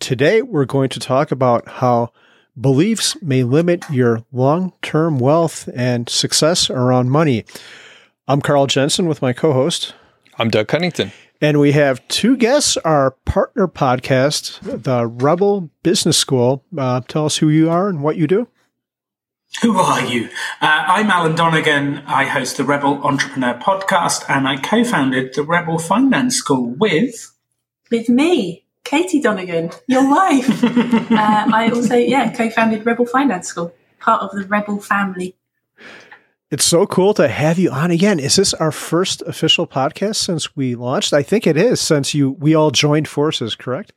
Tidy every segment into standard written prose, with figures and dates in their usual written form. Today we're going to talk about how beliefs may limit your long-term wealth and success around money. I'm Carl Jensen with my co-host. I'm Doug Cunnington. And we have two guests, our partner podcast, The Rebel Business School. Tell us who you are and what you do. Who are you? I'm Alan Donegan. I host the Rebel Entrepreneur Podcast, and I co-founded the Rebel Finance School with me, Katie Donegan, your wife. I also, co-founded Rebel Finance School, part of the Rebel family. It's so cool to have you on again. Is this our first official podcast since we launched? I think it is, since we all joined forces, correct?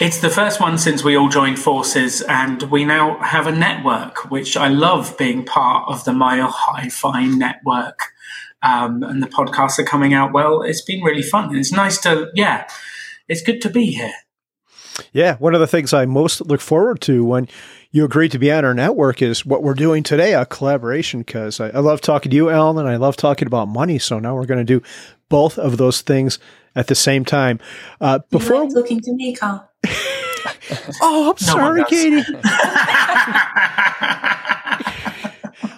It's the first one since we all joined forces, and we now have a network, which I love being part of the Mile High Fine Network, and the podcasts are coming out well. It's been really fun, and it's nice to, it's good to be here. Yeah, one of the things I most look forward to when you agreed to be on our network is what we're doing today, a collaboration, because I love talking to you, Alan, and I love talking about money, so now we're going to do both of those things at the same time. Before looking to me, Carl. Oh, I'm sorry, Katie.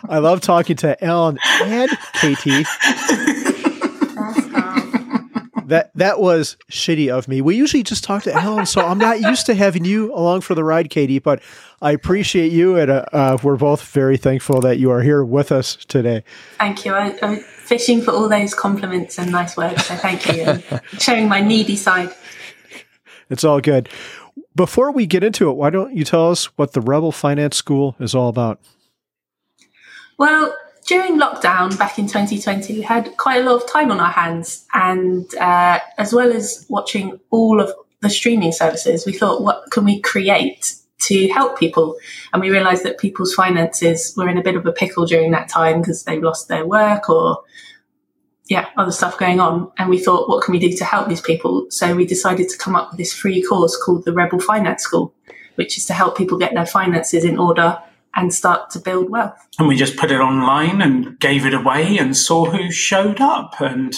I love talking to Alan and Katie. That was shitty of me. We usually just talk to Alan, so I'm not used to having you along for the ride, Katie, but I appreciate you, and we're both very thankful that you are here with us today. Thank you. I'm fishing for all those compliments and nice words, so thank you. And showing my needy side. It's all good. Before we get into it, why don't you tell us what the Rebel Finance School is all about? Well, during lockdown back in 2020, we had quite a lot of time on our hands, and as well as watching all of the streaming services, we thought, what can we create to help people? And we realised that people's finances were in a bit of a pickle during that time because they lost their work or other stuff going on. And we thought, what can we do to help these people? So we decided to come up with this free course called the Rebel Finance School, which is to help people get their finances in order and start to build wealth. And we just put it online and gave it away and saw who showed up. And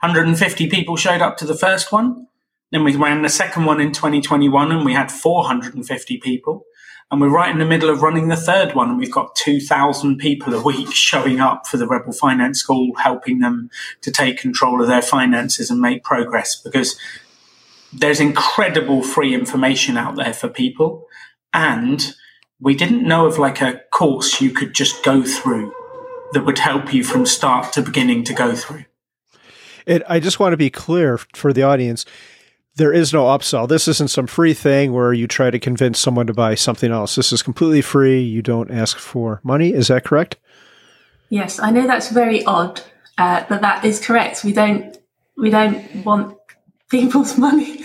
150 people showed up to the first one. Then we ran the second one in 2021 and we had 450 people. And we're right in the middle of running the third one. And we've got 2,000 people a week showing up for the Rebel Finance School, helping them to take control of their finances and make progress, because there's incredible free information out there for people. And we didn't know of a course you could just go through that would help you from start to beginning to go through. I just want to be clear for the audience. There is no upsell. This isn't some free thing where you try to convince someone to buy something else. This is completely free. You don't ask for money. Is that correct? Yes, I know that's very odd, but that is correct. We don't want people's money.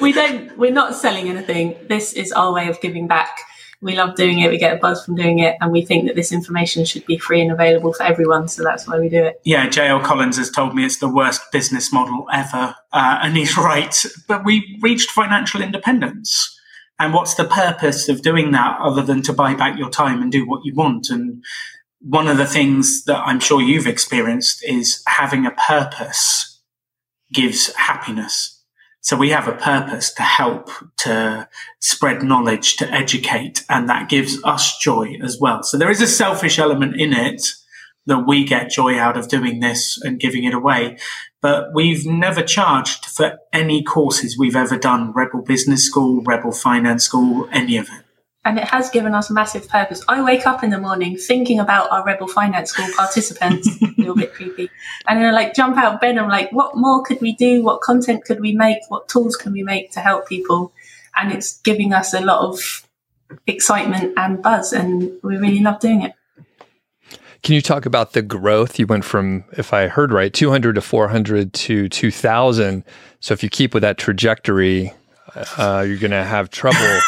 We're not selling anything. This is our way of giving back. We love doing it. We get a buzz from doing it. And we think that this information should be free and available for everyone. So that's why we do it. Yeah, J.L. Collins has told me it's the worst business model ever. And he's right. But we reached financial independence. And what's the purpose of doing that other than to buy back your time and do what you want? And one of the things that I'm sure you've experienced is having a purpose gives happiness. So we have a purpose to help, to spread knowledge, to educate, and that gives us joy as well. So there is a selfish element in it that we get joy out of doing this and giving it away. But we've never charged for any courses we've ever done, Rebel Business School, Rebel Finance School, any of it. And it has given us massive purpose. I wake up in the morning thinking about our Rebel Finance School participants, a little bit creepy. And then I jump out of bed. I'm like, what more could we do? What content could we make? What tools can we make to help people? And it's giving us a lot of excitement and buzz. And we really love doing it. Can you talk about the growth? You went from, if I heard right, 200 to 400 to 2,000. So if you keep with that trajectory, you're going to have trouble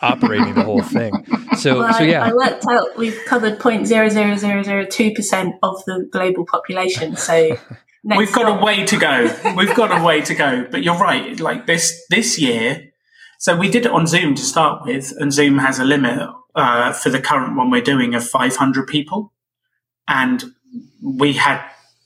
operating the whole thing. So, well, so yeah, I worked out we've covered 0.00002% of the global population. So we've got a way to go. We've got a way to go. But you're right. Like this year, so we did it on Zoom to start with, and Zoom has a limit for the current one we're doing of 500 people, and we had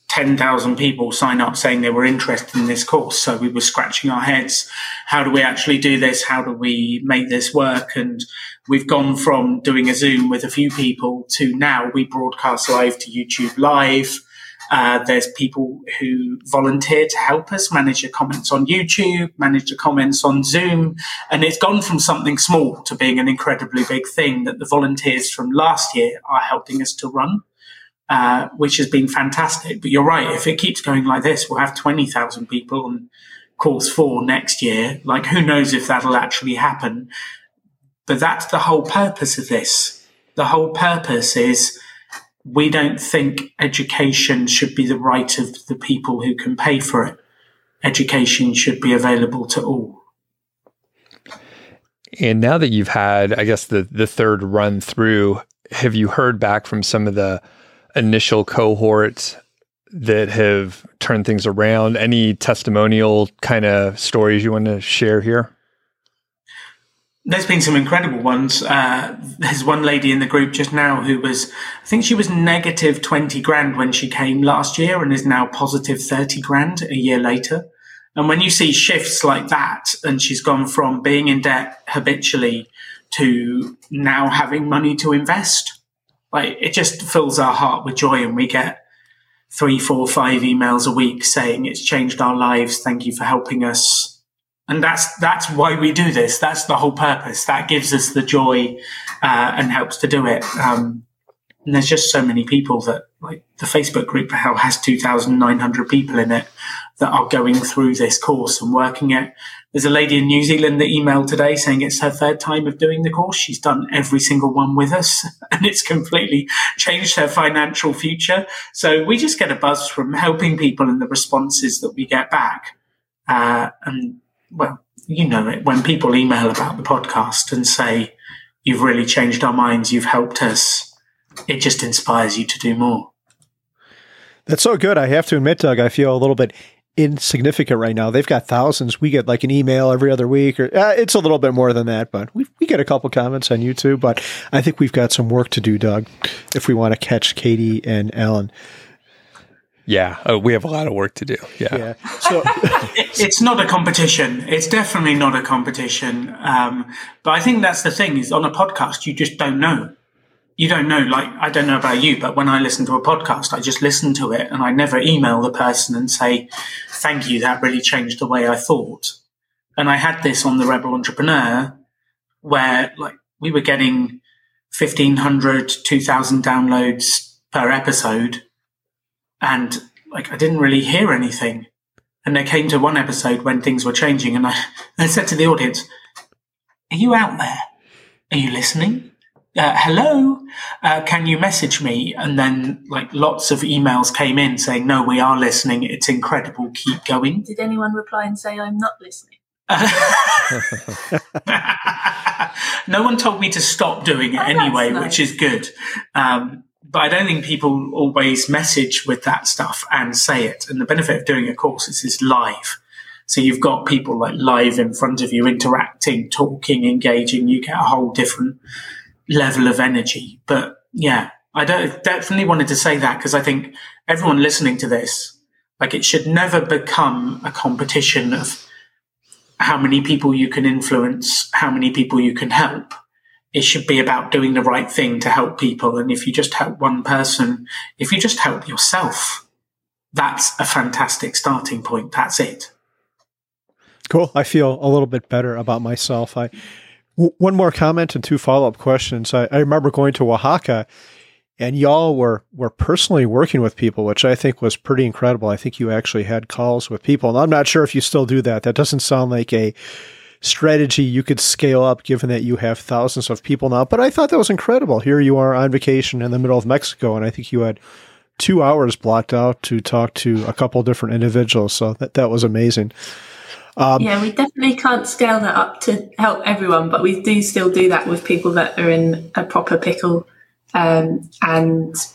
10,000 people sign up saying they were interested in this course. So we were scratching our heads. How do we actually do this? How do we make this work? And we've gone from doing a Zoom with a few people to now we broadcast live to YouTube Live. There's people who volunteer to help us manage your comments on YouTube, manage the comments on Zoom. And it's gone from something small to being an incredibly big thing that the volunteers from last year are helping us to run. Which has been fantastic. But you're right, if it keeps going like this, we'll have 20,000 people on course 4 next year. Like, who knows if that'll actually happen? But that's the whole purpose of this. The whole purpose is we don't think education should be the right of the people who can pay for it. Education should be available to all. And now that you've had, I guess, the third run through, have you heard back from some of the initial cohorts that have turned things around? Any testimonial kind of stories you want to share here? There's been some incredible ones. There's one lady in the group just now who was, I think she was negative 20 grand when she came last year and is now positive 30 grand a year later. And when you see shifts like that, and she's gone from being in debt habitually to now having money to invest, like, it just fills our heart with joy, and we get 3, 4, 5 emails a week saying it's changed our lives. Thank you for helping us. And that's why we do this. That's the whole purpose. That gives us the joy and helps to do it. And there's just so many people that, like, the Facebook group for Hell has 2,900 people in it that are going through this course and working it. There's a lady in New Zealand that emailed today saying it's her third time of doing the course. She's done every single one with us, and it's completely changed her financial future. So we just get a buzz from helping people and the responses that we get back. And, well, you know it, when people email about the podcast and say, you've really changed our minds, you've helped us, it just inspires you to do more. That's so good. I have to admit, Doug, I feel a little bit insignificant right now. They've got thousands. We get like an email every other week, or it's a little bit more than that, but we get a couple comments on YouTube, but I think we've got some work to do, Doug, if we want to catch Katie and Alan. Yeah. Oh, we have a lot of work to do. Yeah. So it's not a competition. It's definitely not a competition. But I think that's the thing is on a podcast, you just don't know. You don't know, like, I don't know about you, but when I listen to a podcast, I just listen to it and I never email the person and say, thank you, that really changed the way I thought. And I had this on The Rebel Entrepreneur where, like, we were getting 1,500, 2,000 downloads per episode. And, like, I didn't really hear anything. And there came to one episode when things were changing and I said to the audience, are you out there? Are you listening? Hello, can you message me? And then, like, lots of emails came in saying, no, we are listening. It's incredible. Keep going. Did anyone reply and say, I'm not listening? No one told me to stop doing it anyway, nice. Which is good. But I don't think people always message with that stuff and say it. And the benefit of doing a course is it's live. So you've got people, like, live in front of you, interacting, talking, engaging. You get a whole different level of energy. But yeah, I definitely wanted to say that because I think everyone listening to this, like, it should never become a competition of how many people you can influence, how many people you can help. It should be about doing the right thing to help people. And if you just help one person, if you just help yourself, that's a fantastic starting point. That's it. Cool. I feel a little bit better about myself. One more comment and 2 follow-up questions. I remember going to Oaxaca, and y'all were personally working with people, which I think was pretty incredible. I think you actually had calls with people, and I'm not sure if you still do that. That doesn't sound like a strategy you could scale up, given that you have thousands of people now. But I thought that was incredible. Here you are on vacation in the middle of Mexico, and I think you had 2 hours blocked out to talk to a couple different individuals. So that was amazing. Yeah, we definitely can't scale that up to help everyone, but we do still do that with people that are in a proper pickle, and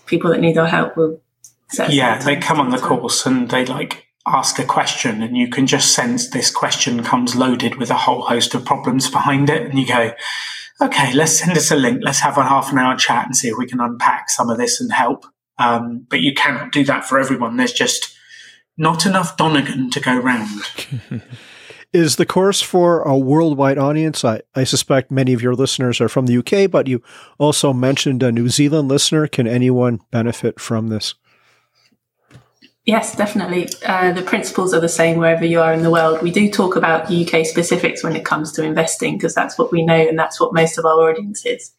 people that need our help will set us up. They come on the course and they ask a question, and you can just sense this question comes loaded with a whole host of problems behind it, and you go, okay, let's send us a link, let's have a half an hour chat and see if we can unpack some of this and help. But you cannot do that for everyone. There's just not enough Donegan to go round. Is the course for a worldwide audience? I suspect many of your listeners are from the UK, but you also mentioned a New Zealand listener. Can anyone benefit from this? Yes, definitely. The principles are the same wherever you are in the world. We do talk about UK specifics when it comes to investing, because that's what we know and that's what most of our audience is.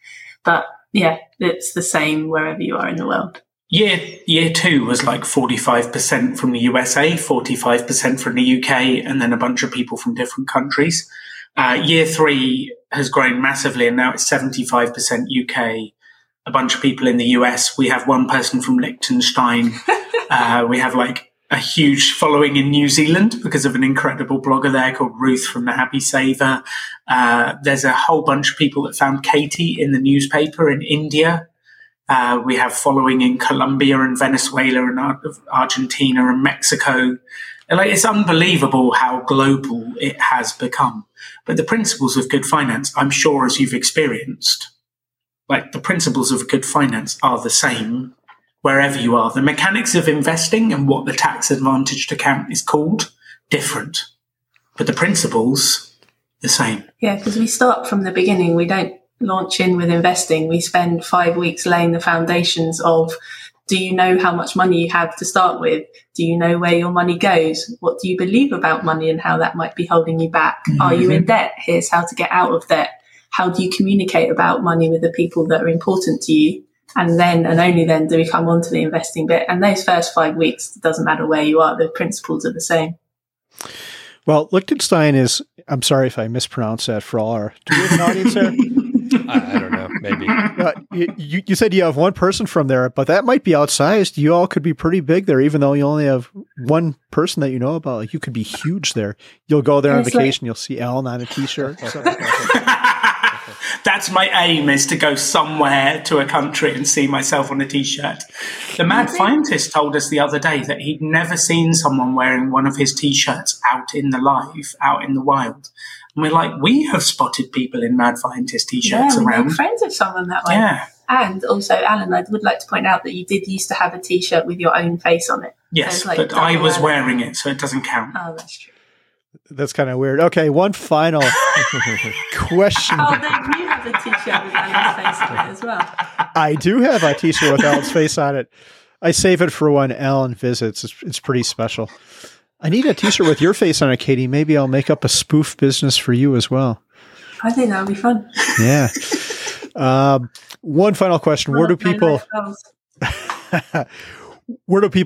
But yeah, it's the same wherever you are in the world. Year two was 45% from the USA, 45% from the UK, and then a bunch of people from different countries. Year three has grown massively, and now it's 75% UK, a bunch of people in the US. We have one person from Liechtenstein. We have a huge following in New Zealand because of an incredible blogger there called Ruth from the Happy Saver. There's a whole bunch of people that found Katie in the newspaper in India. We have following in Colombia and Venezuela and Argentina and Mexico. It's unbelievable how global it has become. But the principles of good finance, I'm sure as you've experienced, the principles of good finance are the same wherever you are. The mechanics of investing and what the tax advantaged account is called, different. But the principles, the same. Yeah, because we start from the beginning. We don't launch in with investing. We spend 5 weeks laying the foundations of, do you know how much money you have to start with? Do you know where your money goes? What do you believe about money and how that might be holding you back? Mm-hmm. Are you in debt? Here's how to get out of debt. How do you communicate about money with the people that are important to you? And then, and only then, do we come on to the investing bit. And those first 5 weeks, it doesn't matter where you are, the principles are the same. Well, Liechtenstein is, I'm sorry if I mispronounce that for all our, do you have an audience there? I don't know, maybe. You said you have one person from there, but that might be outsized. You all could be pretty big there, even though you only have one person that you know about. You could be huge there. You'll go there on vacation, you'll see Alan on a t-shirt. That's my aim, is to go somewhere to a country and see myself on a t-shirt. The mad scientist told us the other day that he'd never seen someone wearing one of his t-shirts out in the wild. And we're we have spotted people in mad scientist t-shirts around. We're friends with someone that way. Yeah. And also, Alan, I would like to point out that you did used to have a t-shirt with your own face on it. Yes, so but I was wearing it, so it doesn't count. Oh, that's true. That's kind of weird. Okay, one final question. Oh, then you have a t-shirt with Alan's face on it as well. I do have a t-shirt with Alan's face on it. I save it for when Alan visits. It's pretty special. I need a t-shirt with your face on it, Katie. Maybe I'll make up a spoof business for you as well. I think that'll be fun. Yeah. One final question. Where do people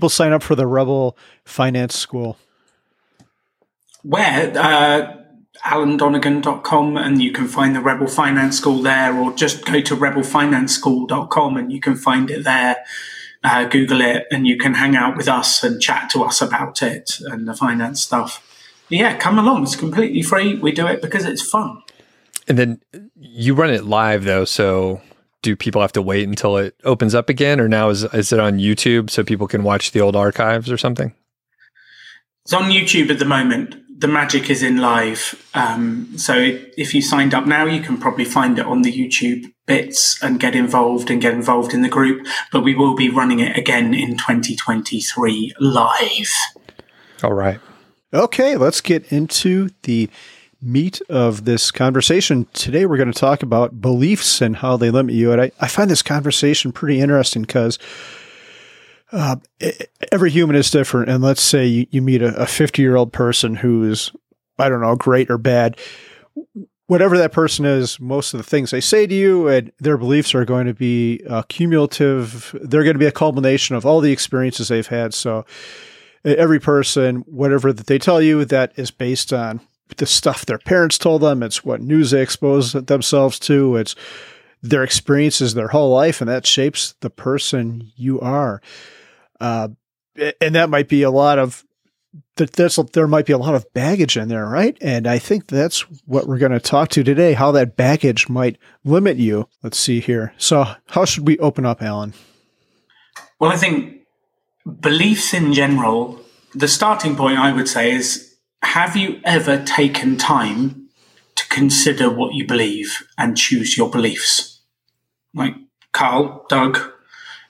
sign up for the Rebel Finance School? Where AlanDonegan.com, and you can find the Rebel Finance School there, or just go to RebelFinanceSchool.com and you can find it there. Google it, and you can hang out with us and chat to us about it and the finance stuff. But yeah, come along. It's completely free. We do it because it's fun. And then you run it live, though, so do people have to wait until it opens up again, or now is it on YouTube so people can watch the old archives or something? It's on YouTube at the moment. The magic is in live. So if you signed up now, you can probably find it on the YouTube bits and get involved in the group. But we will be running it again in 2023 live. All right. Okay, let's get into the meat of this conversation. Today, we're going to talk about beliefs and how they limit you. And I find this conversation pretty interesting because every human is different. And let's say you meet a 50-year-old person who is, I don't know, great or bad. Whatever that person is, most of the things they say to you and their beliefs are going to be cumulative. They're going to be a culmination of all the experiences they've had. So every person, whatever that they tell you, that is based on the stuff their parents told them. It's what news they exposed themselves to. It's their experiences their whole life, and that shapes the person you are. And that might be a lot of there might be a lot of baggage in there, right? And I think that's what we're going to talk to today, how that baggage might limit you. Let's see here. So how should we open up, Alan? Well, I think beliefs in general, the starting point I would say is, have you ever taken time to consider what you believe and choose your beliefs? Like Carl, Doug,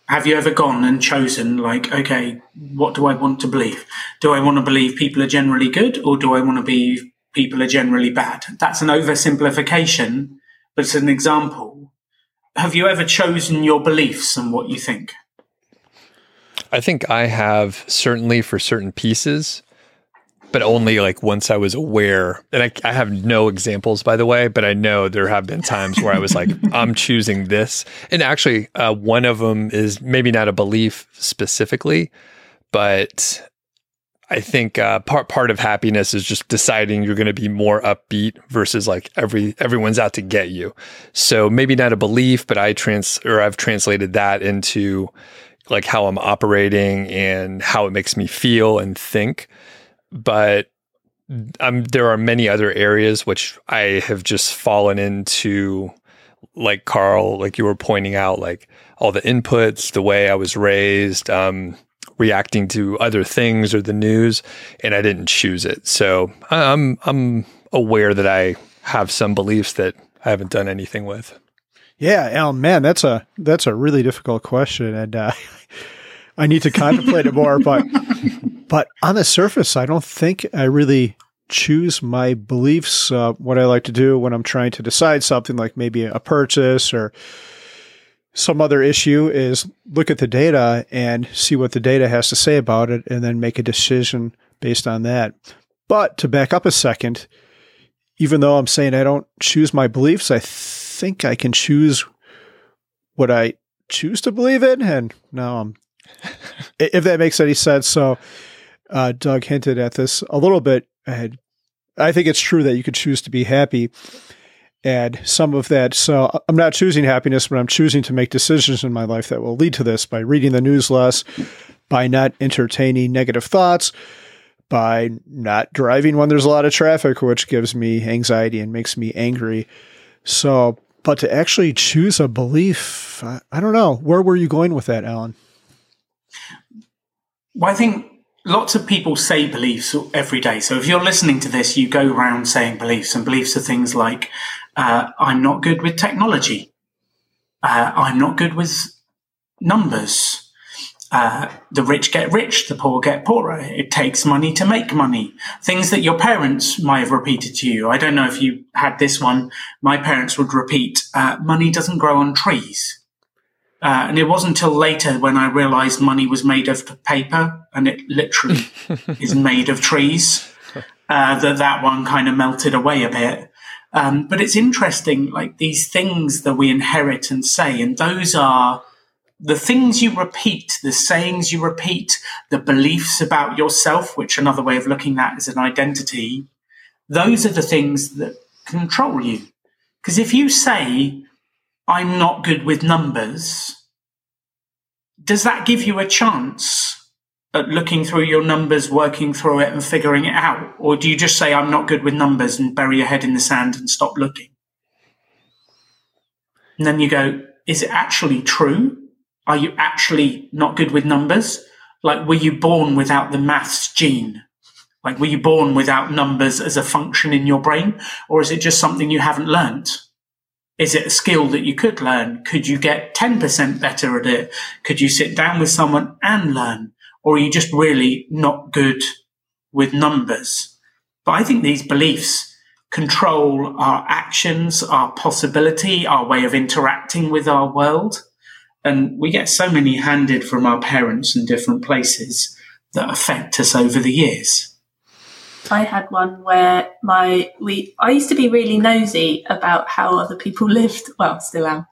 have you ever gone and chosen, like, okay, what do I want to believe? Do I want to believe people are generally good, or do I want to believe people are generally bad? That's an oversimplification, but it's an example. Have you ever chosen your beliefs and what you think? I think I have, certainly for certain pieces, but only like once I was aware. And I have no examples, by the way, but I know there have been times where I was like, I'm choosing this. And actually, one of them is maybe not a belief specifically, but I think part of happiness is just deciding you're going to be more upbeat versus like everyone's out to get you. So maybe not a belief, but I've translated that into like how I'm operating and how it makes me feel and think. But there are many other areas which I have just fallen into, like Carl, like you were pointing out, like all the inputs, the way I was raised, reacting to other things or the news, and I didn't choose it. So I'm aware that I have some beliefs that I haven't done anything with. Yeah, Alan, man, that's a really difficult question, and I need to contemplate it more. But on the surface, I don't think I really choose my beliefs. What I like to do when I'm trying to decide something, like maybe a purchase or some other issue, is look at the data and see what the data has to say about it, and then make a decision based on that. But to back up a second, even though I'm saying I don't choose my beliefs, I think I can choose what I choose to believe in. And now if that makes any sense. So Doug hinted at this a little bit. I think it's true that you could choose to be happy and some of that. So I'm not choosing happiness, but I'm choosing to make decisions in my life that will lead to this by reading the news less, by not entertaining negative thoughts, by not driving when there's a lot of traffic, which gives me anxiety and makes me angry. So, but to actually choose a belief, I don't know. Where were you going with that, Alan? Well, I think lots of people say beliefs every day. So if you're listening to this, you go around saying beliefs, and beliefs are things like, I'm not good with technology. I'm not good with numbers. The rich get rich, the poor get poorer. It takes money to make money. Things that your parents might have repeated to you. I don't know if you had this one. My parents would repeat, money doesn't grow on trees. And it wasn't until later when I realized money was made of paper, and it literally is made of trees, that one kind of melted away a bit. But it's interesting, like these things that we inherit and say, and those are the things you repeat, the sayings you repeat, the beliefs about yourself, which another way of looking at is an identity. Those are the things that control you. Because if you say, I'm not good with numbers, does that give you a chance at looking through your numbers, working through it and figuring it out? Or do you just say, I'm not good with numbers, and bury your head in the sand and stop looking? And then you go, is it actually true? Are you actually not good with numbers? Like, were you born without the maths gene? Like, were you born without numbers as a function in your brain? Or is it just something you haven't learnt? Is it a skill that you could learn? Could you get 10% better at it? Could you sit down with someone and learn? Or are you just really not good with numbers? But I think these beliefs control our actions, our possibility, our way of interacting with our world. And we get so many handed from our parents in different places that affect us over the years. I had one where I used to be really nosy about how other people lived. Well, still am.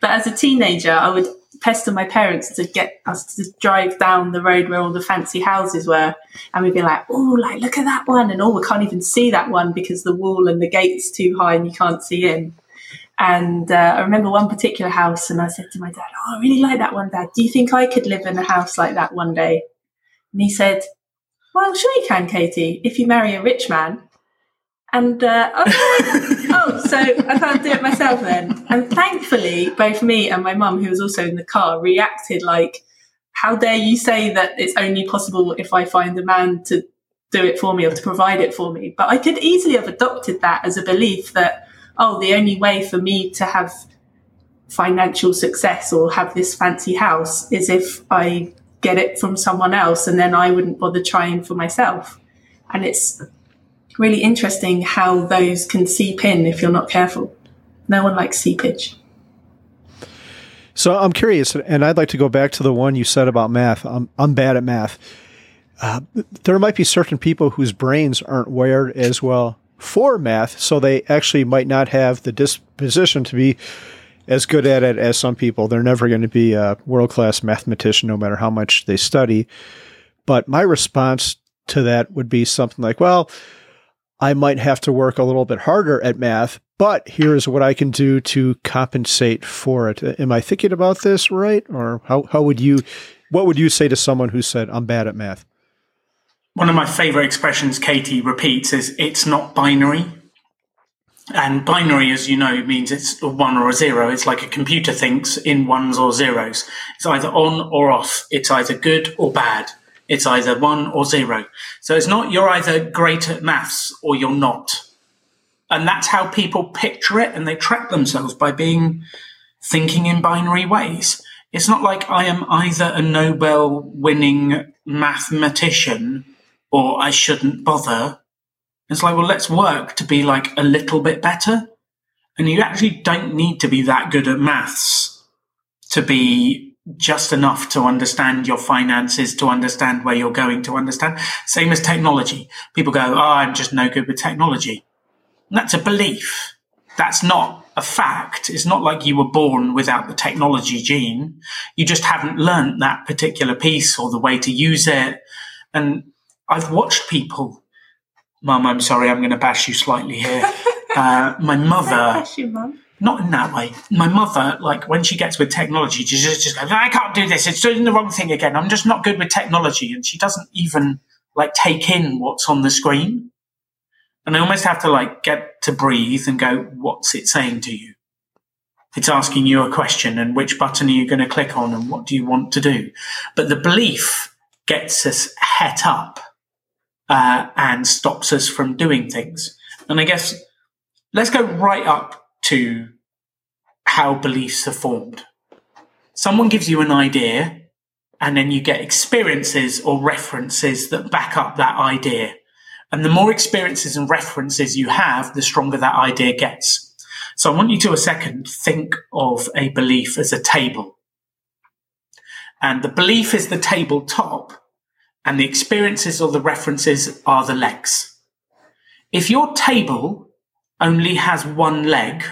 But as a teenager, I would pester my parents to get us to drive down the road where all the fancy houses were. And we'd be like, oh, like, look at that one. And, oh, we can't even see that one because the wall and the gate's too high and you can't see in. And I remember one particular house, and I said to my dad, oh, I really like that one, Dad. Do you think I could live in a house like that one day? And he said, Well, sure you can, Katie, if you marry a rich man. And so I can't do it myself then. And thankfully, both me and my mum, who was also in the car, reacted like, how dare you say that it's only possible if I find a man to do it for me or to provide it for me. But I could easily have adopted that as a belief that, oh, the only way for me to have financial success or have this fancy house is if I get it from someone else, and then I wouldn't bother trying for myself. And it's really interesting how those can seep in if you're not careful. No one likes seepage. So I'm curious, and I'd like to go back to the one you said about math. I'm bad at math. There might be certain people whose brains aren't wired as well for math, so they actually might not have the disposition to be as good at it as some people. They're never going to be a world-class mathematician, no matter how much they study. But my response to that would be something like, well, I might have to work a little bit harder at math, but here's what I can do to compensate for it. Am I thinking about this right? Or what would you say to someone who said, I'm bad at math? One of my favorite expressions Katie repeats is, it's not binary. And binary, as you know, means it's a one or a zero. It's like a computer thinks in ones or zeros. It's either on or off. It's either good or bad. It's either one or zero. So it's not you're either great at maths or you're not. And that's how people picture it, and they trap themselves by thinking in binary ways. It's not like I am either a Nobel-winning mathematician or I shouldn't bother. It's like, well, let's work to be like a little bit better. And you actually don't need to be that good at maths to be just enough to understand your finances, to understand where you're going, to understand. Same as technology. People go, oh, I'm just no good with technology. And that's a belief. That's not a fact. It's not like you were born without the technology gene. You just haven't learnt that particular piece or the way to use it. And I've watched people. Mum, I'm sorry, I'm going to bash you slightly here. My mother, bash you, Mum. Not in that way. My mother, like when she gets with technology, she just goes, I can't do this. It's doing the wrong thing again. I'm just not good with technology. And she doesn't even like take in what's on the screen. And I almost have to like get to breathe and go, what's it saying to you? It's asking you a question, and which button are you going to click on, and what do you want to do? But the belief gets us het up. And stops us from doing things. And I guess let's go right up to how beliefs are formed. Someone gives you an idea, and then you get experiences or references that back up that idea. And the more experiences and references you have, the stronger that idea gets. So I want you to a second think of a belief as a table. And the belief is the tabletop, and the experiences or the references are the legs. If your table only has one leg,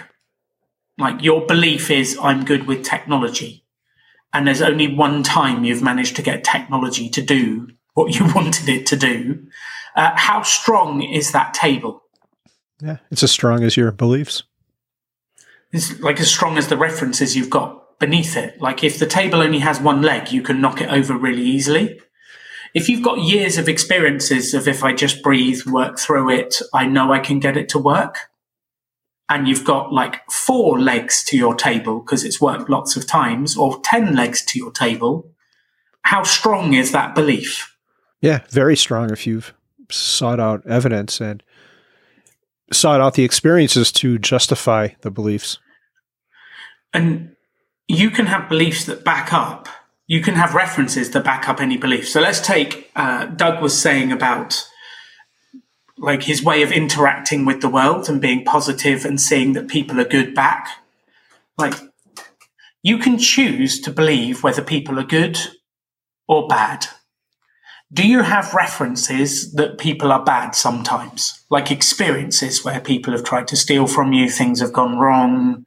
like your belief is I'm good with technology, and there's only one time you've managed to get technology to do what you wanted it to do, how strong is that table? Yeah, it's as strong as your beliefs. It's like as strong as the references you've got beneath it. Like if the table only has one leg, you can knock it over really easily. If you've got years of experiences of if I just breathe, work through it, I know I can get it to work, and you've got like 4 legs to your table because it's worked lots of times, or 10 legs to your table, how strong is that belief? Yeah, very strong if you've sought out evidence and sought out the experiences to justify the beliefs. And you can have beliefs that back up. You can have references that back up any belief. So let's take, Doug was saying about like his way of interacting with the world and being positive and seeing that people are good back. Like you can choose to believe whether people are good or bad. Do you have references that people are bad sometimes? Like experiences where people have tried to steal from you, things have gone wrong,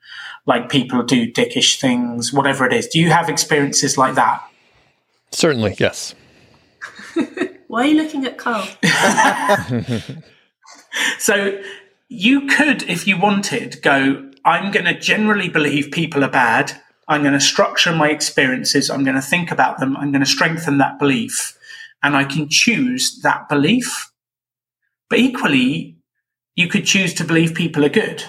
like people do dickish things, whatever it is. Do you have experiences like that? Certainly, yes. Why are you looking at Carl? So you could, if you wanted, go, I'm going to generally believe people are bad. I'm going to structure my experiences. I'm going to think about them. I'm going to strengthen that belief. and I can choose that belief. But equally, you could choose to believe people are good.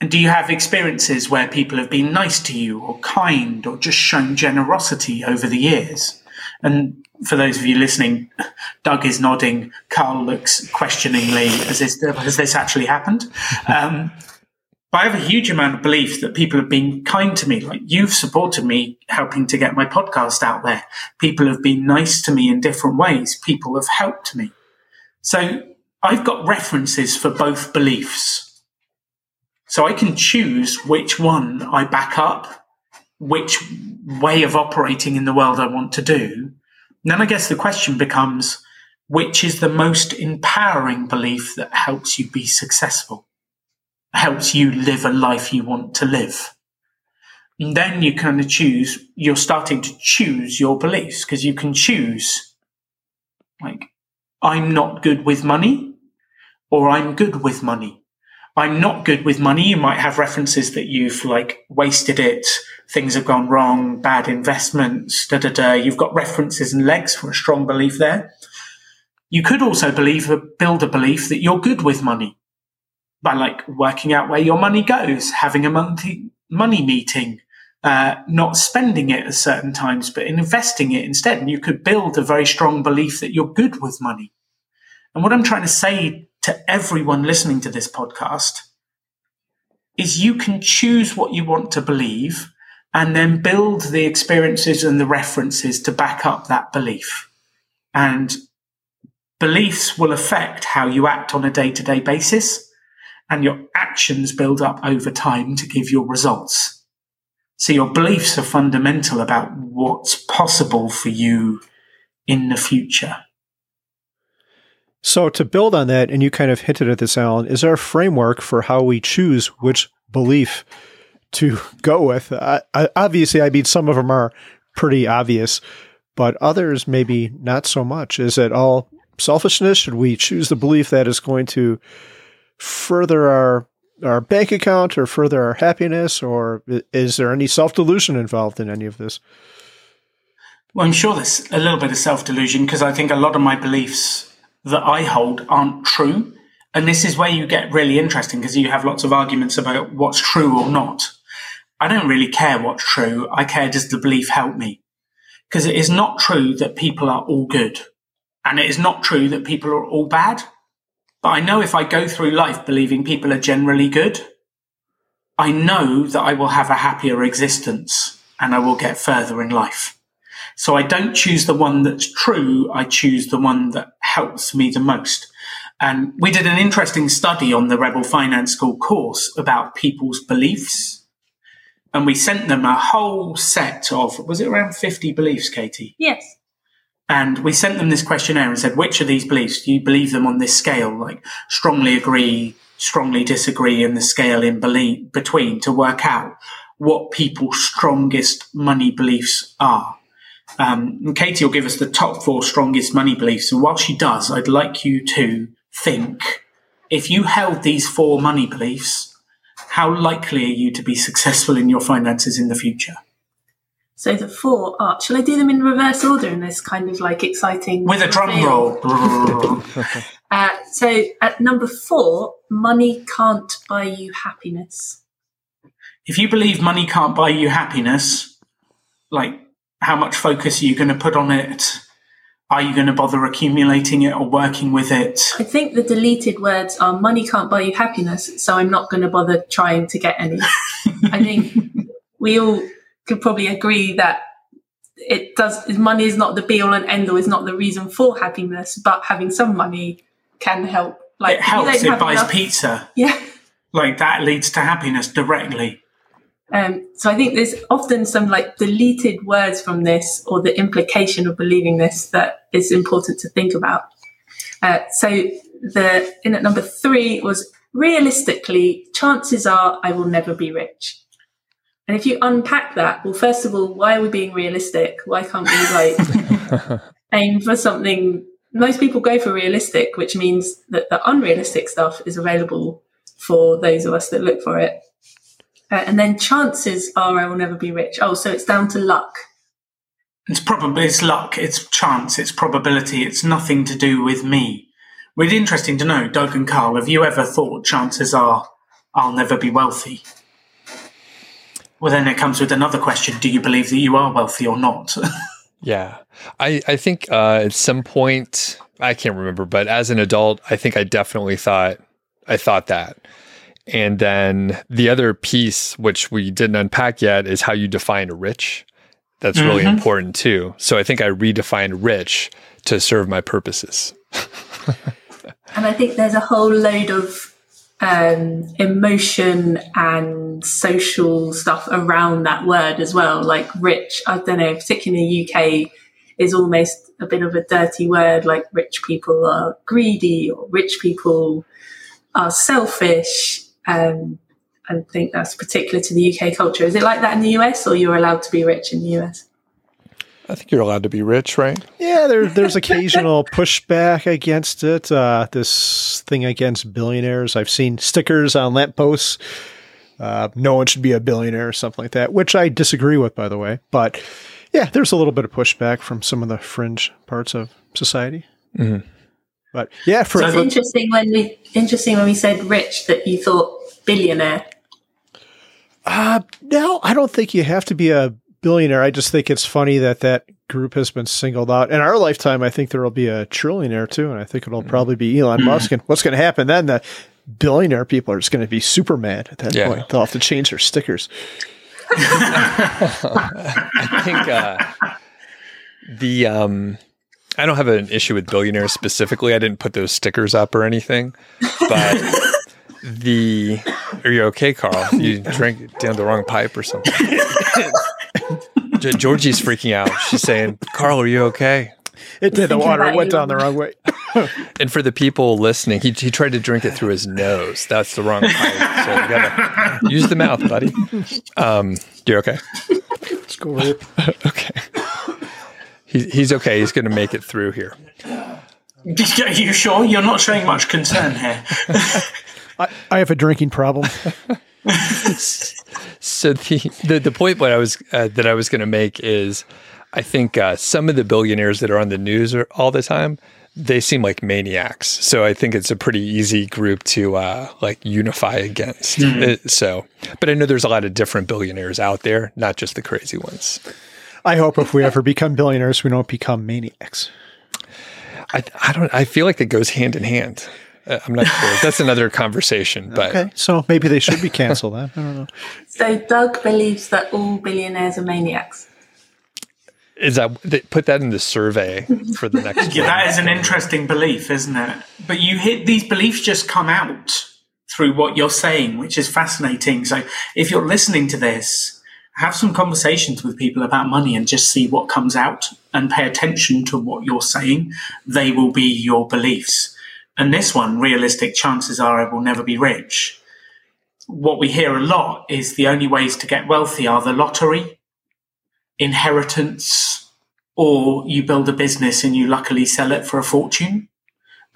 And do you have experiences where people have been nice to you or kind or just shown generosity over the years? And for those of you listening, Doug is nodding. Carl looks questioningly has this actually happened? But I have a huge amount of belief that people have been kind to me. Like, you've supported me helping to get my podcast out there. People have been nice to me in different ways. People have helped me. So I've got references for both beliefs. So I can choose which one I back up, which way of operating in the world I want to do. And then I guess the question becomes, which is the most empowering belief that helps you be successful, helps you live a life you want to live? And then you kind of choose, you're starting to choose your beliefs, because you can choose, like, I'm not good with money, or I'm good with money. I'm not good with money. You might have references that you've, like, wasted it, things have gone wrong, bad investments, You've got references and legs for a strong belief there. You could also build a belief that you're good with money by, like, working out where your money goes, having a monthly money meeting, not spending it at certain times, but investing it instead. And you could build a very strong belief that you're good with money. And what I'm trying to say to everyone listening to this podcast is you can choose what you want to believe and then build the experiences and the references to back up that belief. And beliefs will affect how you act on a day-to-day basis, and your actions build up over time to give your results. So your beliefs are fundamental about what's possible for you in the future. So to build on that, and you kind of hinted at this, Alan, is there a framework for how we choose which belief to go with? Obviously, some of them are pretty obvious, but others maybe not so much. Is it all selfishness? Should we choose the belief that is going to further our bank account or further our happiness? Or is there any self-delusion involved in any of this? Well, I'm sure there's a little bit of self-delusion, because I think a lot of my beliefs that I hold aren't true. And this is where you get really interesting, because you have lots of arguments about what's true or not. I don't really care what's true. I care, does the belief help me? Because it is not true that people are all good. And it is not true that people are all bad. But I know if I go through life believing people are generally good, I know that I will have a happier existence and I will get further in life. So I don't choose the one that's true. I choose the one that helps me the most. And we did an interesting study on the Rebel Finance School course about people's beliefs. And we sent them a whole set of, was it around 50 beliefs, Katie? Yes. And we sent them this questionnaire and said, which of these beliefs do you believe them on this scale? Like strongly agree, strongly disagree, and the scale in between, to work out what people's strongest money beliefs are. And Katie will give us the top 4 strongest money beliefs. And while she does, I'd like you to think, if you held these 4 money beliefs, how likely are you to be successful in your finances in the future? So the 4 are, shall I do them in reverse order in this kind of like exciting... With a drum roll. So at number 4, money can't buy you happiness. If you believe money can't buy you happiness, like... how much focus are you going to put on it? Are you going to bother accumulating it or working with it? I think the deleted words are money can't buy you happiness, so I'm not going to bother trying to get any. I think we all could probably agree that money is not the be all and end all, is not the reason for happiness, but having some money can help. Like, it helps, it buys enough pizza. Yeah. Like that leads to happiness directly. So I think there's often some like deleted words from this, or the implication of believing this, that is important to think about. So at number 3 was realistically, chances are I will never be rich. And if you unpack that, well, first of all, why are we being realistic? Why can't we like aim for something? Most people go for realistic, which means that the unrealistic stuff is available for those of us that look for it. And then chances are I will never be rich. Oh, so it's down to luck. It's luck, it's chance, it's probability, it's nothing to do with me. It's interesting to know, Doug and Carl, have you ever thought chances are I'll never be wealthy? Well, then it comes with another question. Do you believe that you are wealthy or not? Yeah. I think at some point, I can't remember, but as an adult, I think I definitely thought that. And then the other piece, which we didn't unpack yet, is how you define rich. That's really important too. So I think I redefined rich to serve my purposes. And I think there's a whole load of emotion and social stuff around that word as well. Like rich, I don't know, particularly in the UK, is almost a bit of a dirty word. Like rich people are greedy, or rich people are selfish. I think that's particular to the UK culture. Is it like that in the US, or you're allowed to be rich in the US? I think you're allowed to be rich, right? Yeah, there's occasional pushback against it. This thing against billionaires. I've seen stickers on lampposts. No one should be a billionaire or something like that, which I disagree with, by the way. But yeah, there's a little bit of pushback from some of the fringe parts of society. Mm-hmm. But yeah, it's interesting when we said rich that you thought billionaire. No, I don't think you have to be a billionaire. I just think it's funny that group has been singled out. In our lifetime, I think there will be a trillionaire too, and I think it'll probably be Elon Musk. And what's going to happen then? The billionaire people are just going to be super mad at that point. They'll have to change their stickers. I think I don't have an issue with billionaires specifically. I didn't put those stickers up or anything, but are you okay, Carl? You drank down the wrong pipe or something. Georgie's freaking out. She's saying, Carl, are you okay? It did. The water went down the wrong way. And for the people listening, he tried to drink it through his nose. That's the wrong pipe. So you gotta use the mouth, buddy. You're okay. Let's go over here. Okay. He's okay. He's going to make it through here. Are you sure? You're not showing much concern here. I have a drinking problem. So the point what I was that I was going to make is, I think some of the billionaires that are on the news all the time, they seem like maniacs. So I think it's a pretty easy group to like unify against. Mm-hmm. But I know there's a lot of different billionaires out there, not just the crazy ones. I hope if we ever become billionaires, we don't become maniacs. I feel like that goes hand in hand. I'm not sure. That's another conversation. But. Okay, so maybe they should be canceled. I don't know. So Doug believes that all billionaires are maniacs. Is that they put that in the survey for the next? Yeah, that is an interesting belief, isn't it? But these beliefs just come out through what you're saying, which is fascinating. So if you're listening to this, have some conversations with people about money and just see what comes out, and pay attention to what you're saying. They will be your beliefs. And this one, realistic chances are I will never be rich. What we hear a lot is the only ways to get wealthy are the lottery, inheritance, or you build a business and you luckily sell it for a fortune.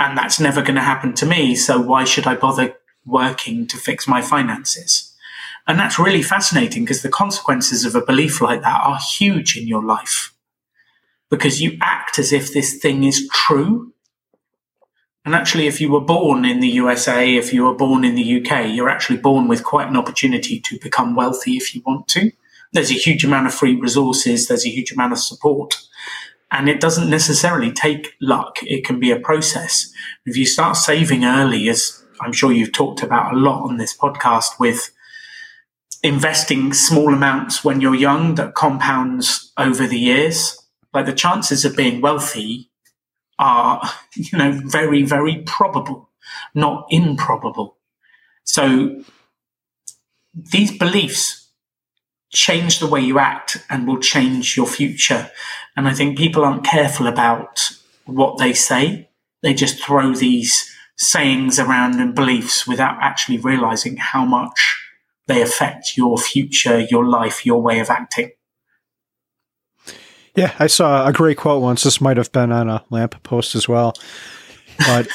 And that's never going to happen to me, so why should I bother working to fix my finances? And that's really fascinating because the consequences of a belief like that are huge in your life because you act as if this thing is true. And actually, if you were born in the USA, if you were born in the UK, you're actually born with quite an opportunity to become wealthy if you want to. There's a huge amount of free resources. There's a huge amount of support. And it doesn't necessarily take luck. It can be a process. If you start saving early, as I'm sure you've talked about a lot on this podcast, with investing small amounts when you're young that compounds over the years, like the chances of being wealthy are, very, very probable, not improbable. So these beliefs change the way you act and will change your future. And I think people aren't careful about what they say. They just throw these sayings around and beliefs without actually realizing how much they affect your future, your life, your way of acting. Yeah, I saw a great quote once. This might have been on a lamp post as well. But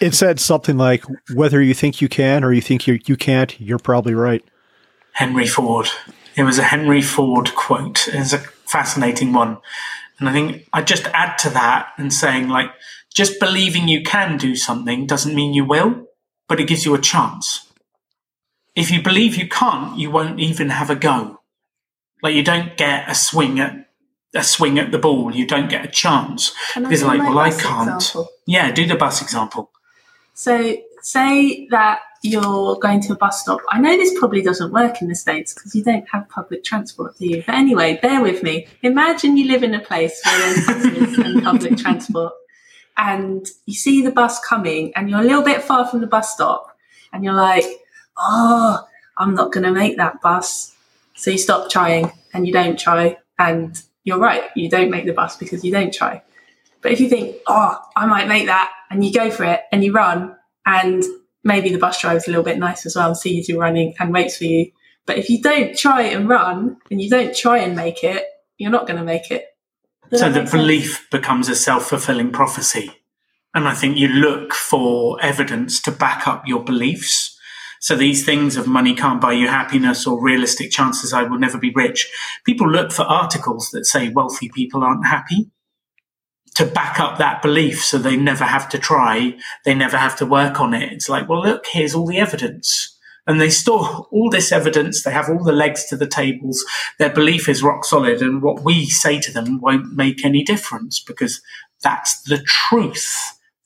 it said something like, whether you think you can or you think you can't, you're probably right. Henry Ford. It was a Henry Ford quote. It's a fascinating one. And I think I just add to that and saying, like, just believing you can do something doesn't mean you will, but it gives you a chance. If you believe you can't, you won't even have a go. Like, you don't get a swing at the ball. You don't get a chance. It's like, well, I can't. Example? Yeah, do the bus example. So say that you're going to a bus stop. I know this probably doesn't work in the States because you don't have public transport, do you? But anyway, bear with me. Imagine you live in a place where there's buses and public transport, and you see the bus coming and you're a little bit far from the bus stop and you're like, oh, I'm not going to make that bus. So you stop trying and you don't try, and you're right, you don't make the bus because you don't try. But if you think, oh, I might make that, and you go for it and you run, and maybe the bus driver's a little bit nice as well, sees you running and waits for you. But if you don't try and run and you don't try and make it, you're not going to make it. So the belief becomes a self-fulfilling prophecy. And I think you look for evidence to back up your beliefs. So these things of money can't buy you happiness or realistic chances I will never be rich. People look for articles that say wealthy people aren't happy to back up that belief, so they never have to try, they never have to work on it. It's like, well, look, here's all the evidence. And they store all this evidence. They have all the legs to the tables. Their belief is rock solid. And what we say to them won't make any difference because that's the truth.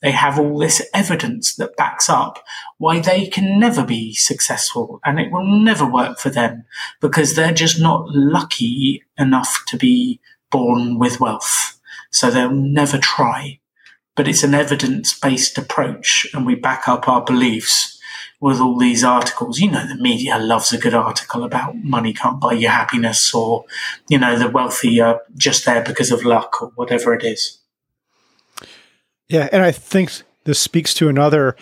They have all this evidence that backs up why they can never be successful and it will never work for them because they're just not lucky enough to be born with wealth. So they'll never try. But it's an evidence-based approach, and we back up our beliefs with all these articles. You know, the media loves a good article about money can't buy you happiness, or, you know, the wealthy are just there because of luck or whatever it is. Yeah, and I think this speaks to another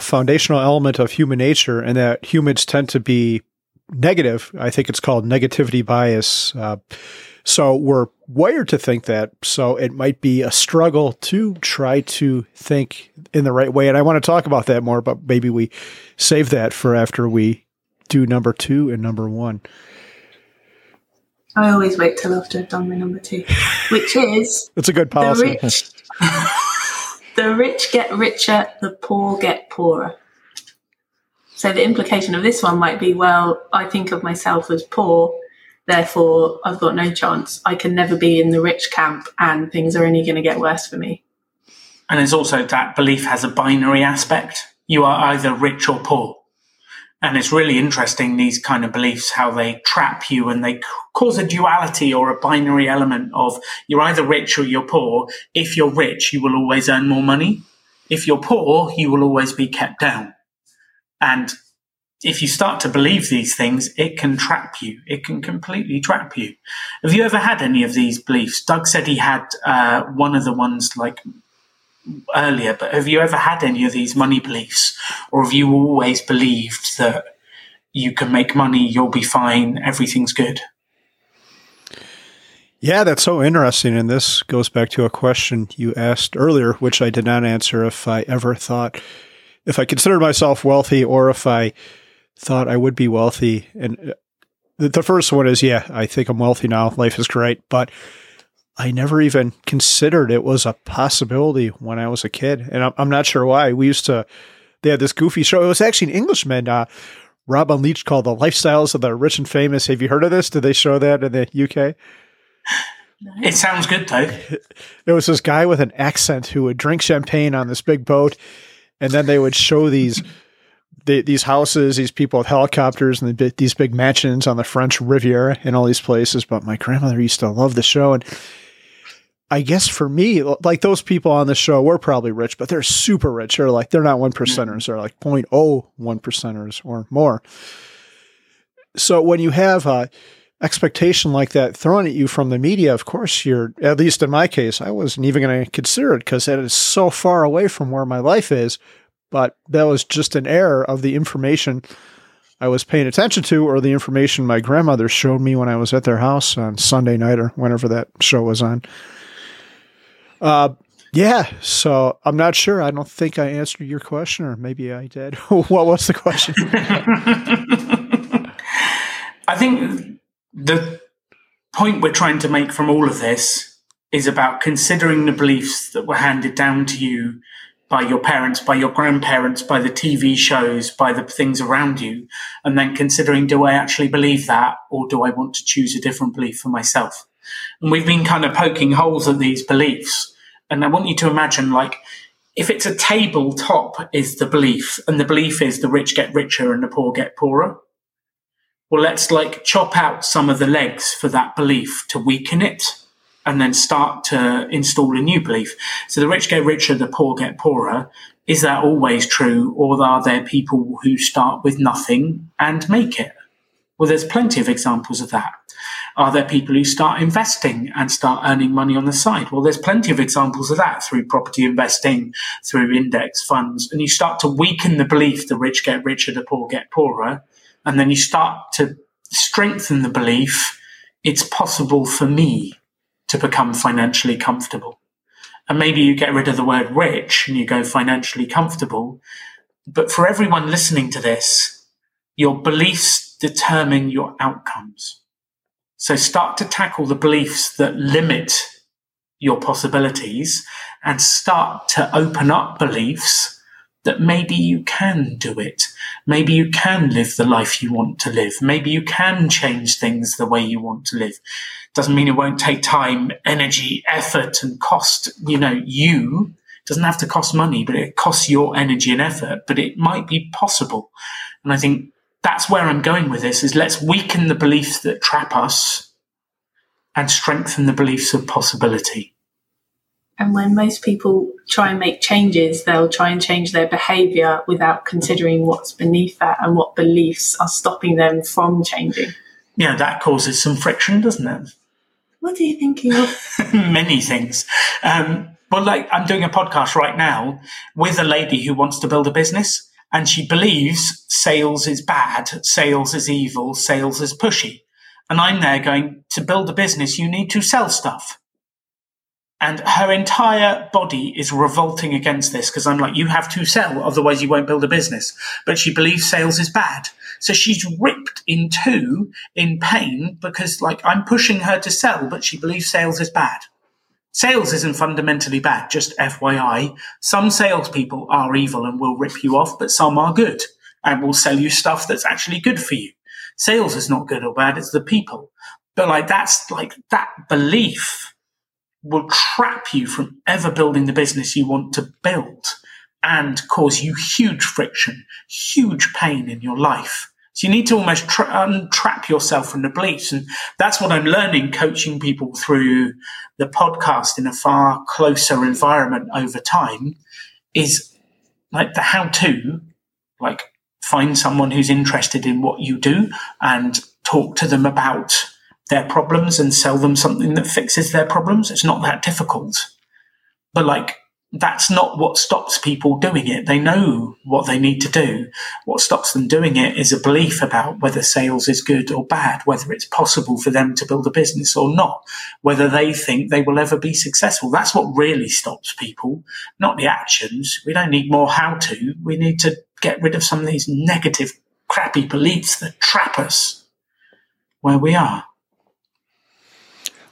foundational element of human nature, and that humans tend to be negative. I think it's called negativity bias. So we're wired to think that. So it might be a struggle to try to think in the right way. And I want to talk about that more, but maybe we save that for after we do number two and number one. I always wait till after I've done my number two, which is... It's a good policy. The rich get richer, the poor get poorer. So the implication of this one might be, well, I think of myself as poor, therefore I've got no chance. I can never be in the rich camp and things are only going to get worse for me. And it's also that belief has a binary aspect. You are either rich or poor. And it's really interesting, these kind of beliefs, how they trap you and they cause a duality or a binary element of you're either rich or you're poor. If you're rich, you will always earn more money. If you're poor, you will always be kept down. And if you start to believe these things, it can trap you. It can completely trap you. Have you ever had any of these beliefs? Doug said he had one of the ones like earlier, but have you ever had any of these money beliefs, or have you always believed that you can make money, you'll be fine, everything's good? Yeah, that's so interesting. And this goes back to a question you asked earlier, which I did not answer, if I ever thought, if I considered myself wealthy or if I thought I would be wealthy. And the first one is, yeah, I think I'm wealthy now. Life is great. But I never even considered it was a possibility when I was a kid. And I'm not sure why. They had this goofy show. It was actually an Englishman, Robin Leach, called The Lifestyles of the Rich and Famous. Have you heard of this? Did they show that in the UK? It sounds good, though. It was this guy with an accent who would drink champagne on this big boat. And then they would show these houses, these people with helicopters, and these big mansions on the French Riviera and all these places. But my grandmother used to love the show. And I guess for me, like, those people on the show were probably rich, but they're super rich. They're like, they're not one percenters. They're like 0.01 percenters or more. So when you have an expectation like that thrown at you from the media, of course you're, at least in my case, I wasn't even going to consider it because that is so far away from where my life is. But that was just an error of the information I was paying attention to, or the information my grandmother showed me when I was at their house on Sunday night or whenever that show was on. Yeah, so I'm not sure. I don't think I answered your question, or maybe I did. What was the question? I think the point we're trying to make from all of this is about considering the beliefs that were handed down to you by your parents, by your grandparents, by the TV shows, by the things around you, and then considering, do I actually believe that, or do I want to choose a different belief for myself? And we've been kind of poking holes at these beliefs. And I want you to imagine, like, if it's a tabletop is the belief, and the belief is the rich get richer and the poor get poorer, well, let's like chop out some of the legs for that belief to weaken it and then start to install a new belief. So the rich get richer, the poor get poorer. Is that always true? Or are there people who start with nothing and make it? Well, there's plenty of examples of that. Are there people who start investing and start earning money on the side? Well, there's plenty of examples of that through property investing, through index funds. And you start to weaken the belief the rich get richer, the poor get poorer. And then you start to strengthen the belief it's possible for me to become financially comfortable. And maybe you get rid of the word rich and you go financially comfortable. But for everyone listening to this, your beliefs determine your outcomes. So start to tackle the beliefs that limit your possibilities and start to open up beliefs that maybe you can do it. Maybe you can live the life you want to live. Maybe you can change things the way you want to live. Doesn't mean it won't take time, energy, effort, and cost. You know, you doesn't have to cost money, but it costs your energy and effort, but it might be possible. And I think that's where I'm going with this, is let's weaken the beliefs that trap us and strengthen the beliefs of possibility. And when most people try and make changes, they'll try and change their behaviour without considering what's beneath that and what beliefs are stopping them from changing. Yeah, that causes some friction, doesn't it? What are you thinking of? Many things. Well, like I'm doing a podcast right now with a lady who wants to build a business. And she believes sales is bad, sales is evil, sales is pushy. And I'm there going, to build a business, you need to sell stuff. And her entire body is revolting against this because I'm like, you have to sell, otherwise you won't build a business. But she believes sales is bad. So she's ripped in two in pain because, like, I'm pushing her to sell, but she believes sales is bad. Sales isn't fundamentally bad, just FYI. Some salespeople are evil and will rip you off, but some are good and will sell you stuff that's actually good for you. Sales is not good or bad, it's the people. But like that's like that belief will trap you from ever building the business you want to build and cause you huge friction, huge pain in your life. So you need to almost untrap yourself from the beliefs. And that's what I'm learning, coaching people through the podcast in a far closer environment over time, is like the how to, like find someone who's interested in what you do and talk to them about their problems and sell them something that fixes their problems. It's not that difficult. But like, that's not what stops people doing it. They know what they need to do. What stops them doing it is a belief about whether sales is good or bad, whether it's possible for them to build a business or not, whether they think they will ever be successful. That's what really stops people, not the actions. We don't need more how to. We need to get rid of some of these negative, crappy beliefs that trap us where we are.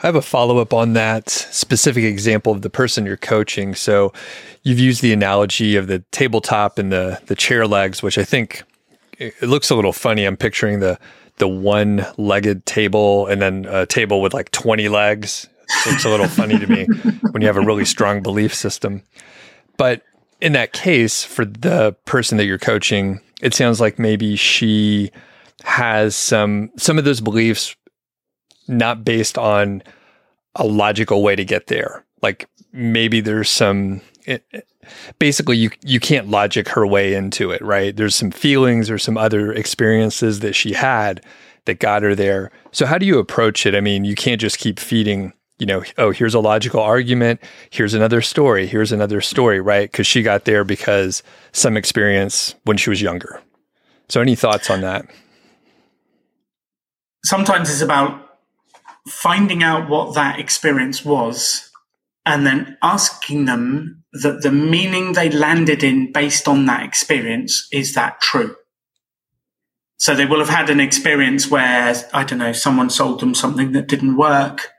I have a follow-up on that specific example of the person you're coaching. So you've used the analogy of the tabletop and the chair legs, which I think it looks a little funny. I'm picturing the one-legged table and then a table with like 20 legs. It looks a little funny to me when you have a really strong belief system. But in that case, for the person that you're coaching, it sounds like maybe she has some of those beliefs not based on a logical way to get there. Like maybe there's basically you can't logic her way into it, right? There's some feelings or some other experiences that she had that got her there. So how do you approach it? I mean, you can't just keep feeding, you know, oh, here's a logical argument. Here's another story, right? Because she got there because some experience when she was younger. So any thoughts on that? Sometimes it's about finding out what that experience was and then asking them that the meaning they landed in based on that experience, is that true? So they will have had an experience where, I don't know, someone sold them something that didn't work.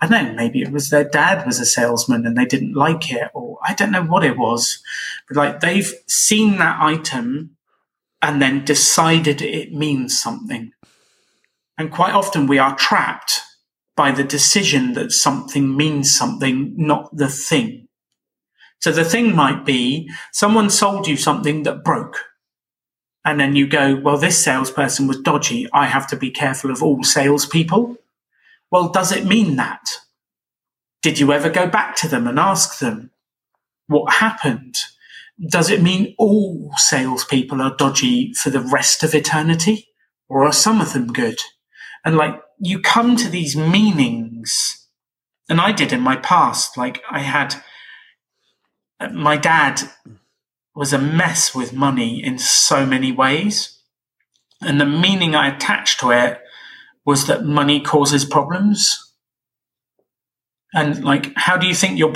I don't know, maybe it was their dad was a salesman and they didn't like it, or I don't know what it was. But like they've seen that item and then decided it means something. And quite often we are trapped by the decision that something means something, not the thing. So the thing might be someone sold you something that broke. And then you go, well, this salesperson was dodgy. I have to be careful of all salespeople. Well, does it mean that? Did you ever go back to them and ask them what happened? Does it mean all salespeople are dodgy for the rest of eternity? Or are some of them good? And like you come to these meanings. And I did in my past, like I had my dad was a mess with money in so many ways. And the meaning I attached to it was that money causes problems. And like, how do you think you'll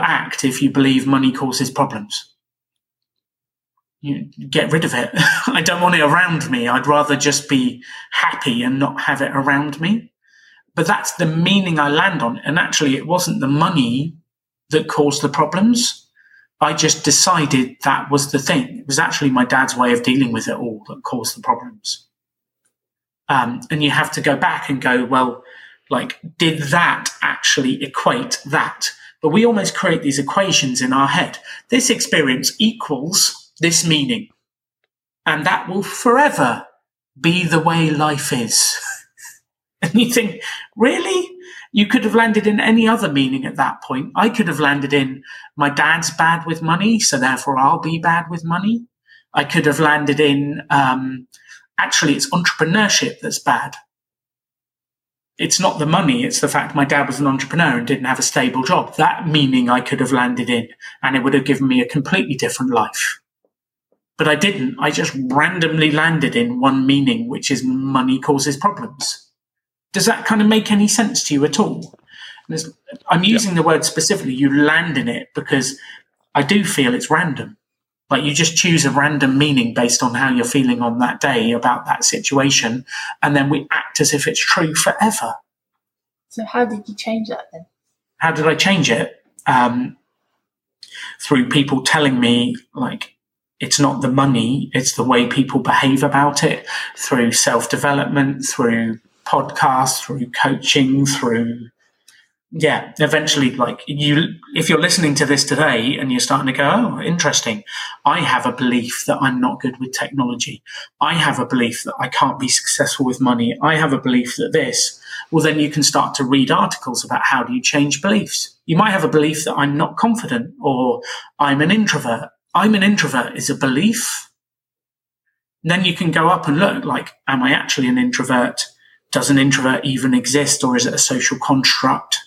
act if you believe money causes problems? You get rid of it. I don't want it around me. I'd rather just be happy and not have it around me. But that's the meaning I land on. And actually, it wasn't the money that caused the problems. I just decided that was the thing. It was actually my dad's way of dealing with it all that caused the problems. And you have to go back and go, well, like, did that actually equate that? But we almost create these equations in our head. This experience equals this meaning. And that will forever be the way life is. And you think, really? You could have landed in any other meaning at that point. I could have landed in my dad's bad with money, so therefore I'll be bad with money. I could have landed in, actually it's entrepreneurship that's bad. It's not the money, it's the fact my dad was an entrepreneur and didn't have a stable job. That meaning I could have landed in, and it would have given me a completely different life. But I didn't. I just randomly landed in one meaning, which is money causes problems. Does that kind of make any sense to you at all? I'm using the word specifically, you land in it, because I do feel it's random. Like you just choose a random meaning based on how you're feeling on that day about that situation. And then we act as if it's true forever. So how did you change that then? How did I change it? Through people telling me, like, it's not the money, it's the way people behave about it, through self-development, through podcasts, through coaching, through eventually, like, you, if you're listening to this today and you're starting to go, oh, interesting, I have a belief that I'm not good with technology, I have a belief that I can't be successful with money, I have a belief that this, well, then you can start to read articles about how do you change beliefs. You might have a belief that I'm not confident, or I'm an introvert. I'm an introvert is a belief. And then you can go up and look, like, am I actually an introvert? Does an introvert even exist, or is it a social construct?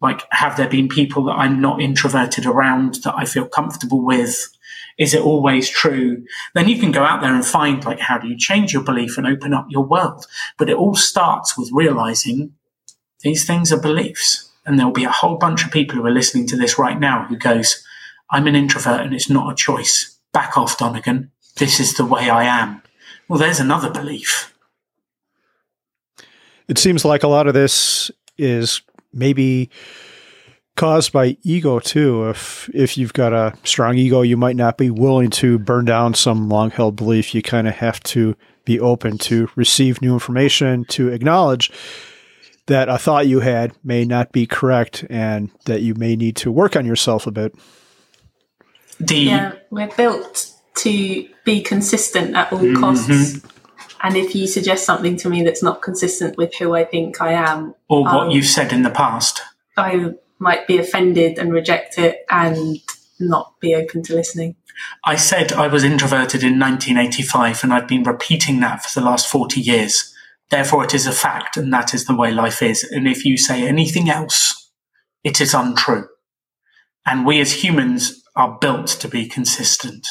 Like, have there been people that I'm not introverted around that I feel comfortable with? Is it always true? Then you can go out there and find, like, how do you change your belief and open up your world? But it all starts with realizing these things are beliefs. And there'll be a whole bunch of people who are listening to this right now who goes, I'm an introvert and it's not a choice. Back off, Donegan. This is the way I am. Well, there's another belief. It seems like a lot of this is maybe caused by ego too. If you've got a strong ego, you might not be willing to burn down some long-held belief. You kind of have to be open to receive new information, to acknowledge that a thought you had may not be correct and that you may need to work on yourself a bit. We're built to be consistent at all costs. Mm-hmm. And if you suggest something to me that's not consistent with who I think I am, or what you've said in the past, I might be offended and reject it and not be open to listening. I said I was introverted in 1985, and I've been repeating that for the last 40 years. Therefore, it is a fact, and that is the way life is. And if you say anything else, it is untrue. And we as humans are built to be consistent.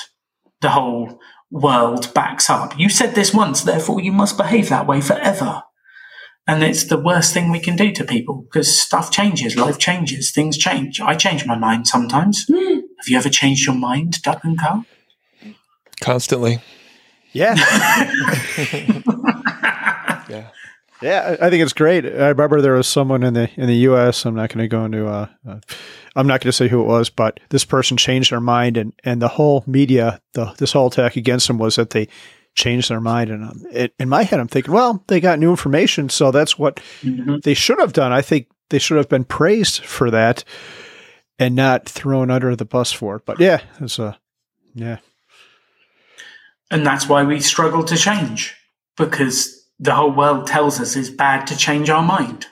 The whole world backs up. You said this once, therefore you must behave that way forever. And it's the worst thing we can do to people, because stuff changes, life changes, things change. I change my mind sometimes. Have you ever changed your mind, Doug and Carl? Constantly. Yeah. Yeah. Yeah, I think it's great. I remember there was someone in the U.S. I'm not going to go into. I'm not going to say who it was, but this person changed their mind, and the whole media, this whole attack against them was that they changed their mind. And in my head, I'm thinking, well, they got new information, so that's what they should have done. I think they should have been praised for that, and not thrown under the bus for it. But yeah, and that's why we struggle to change, because the whole world tells us it's bad to change our mind.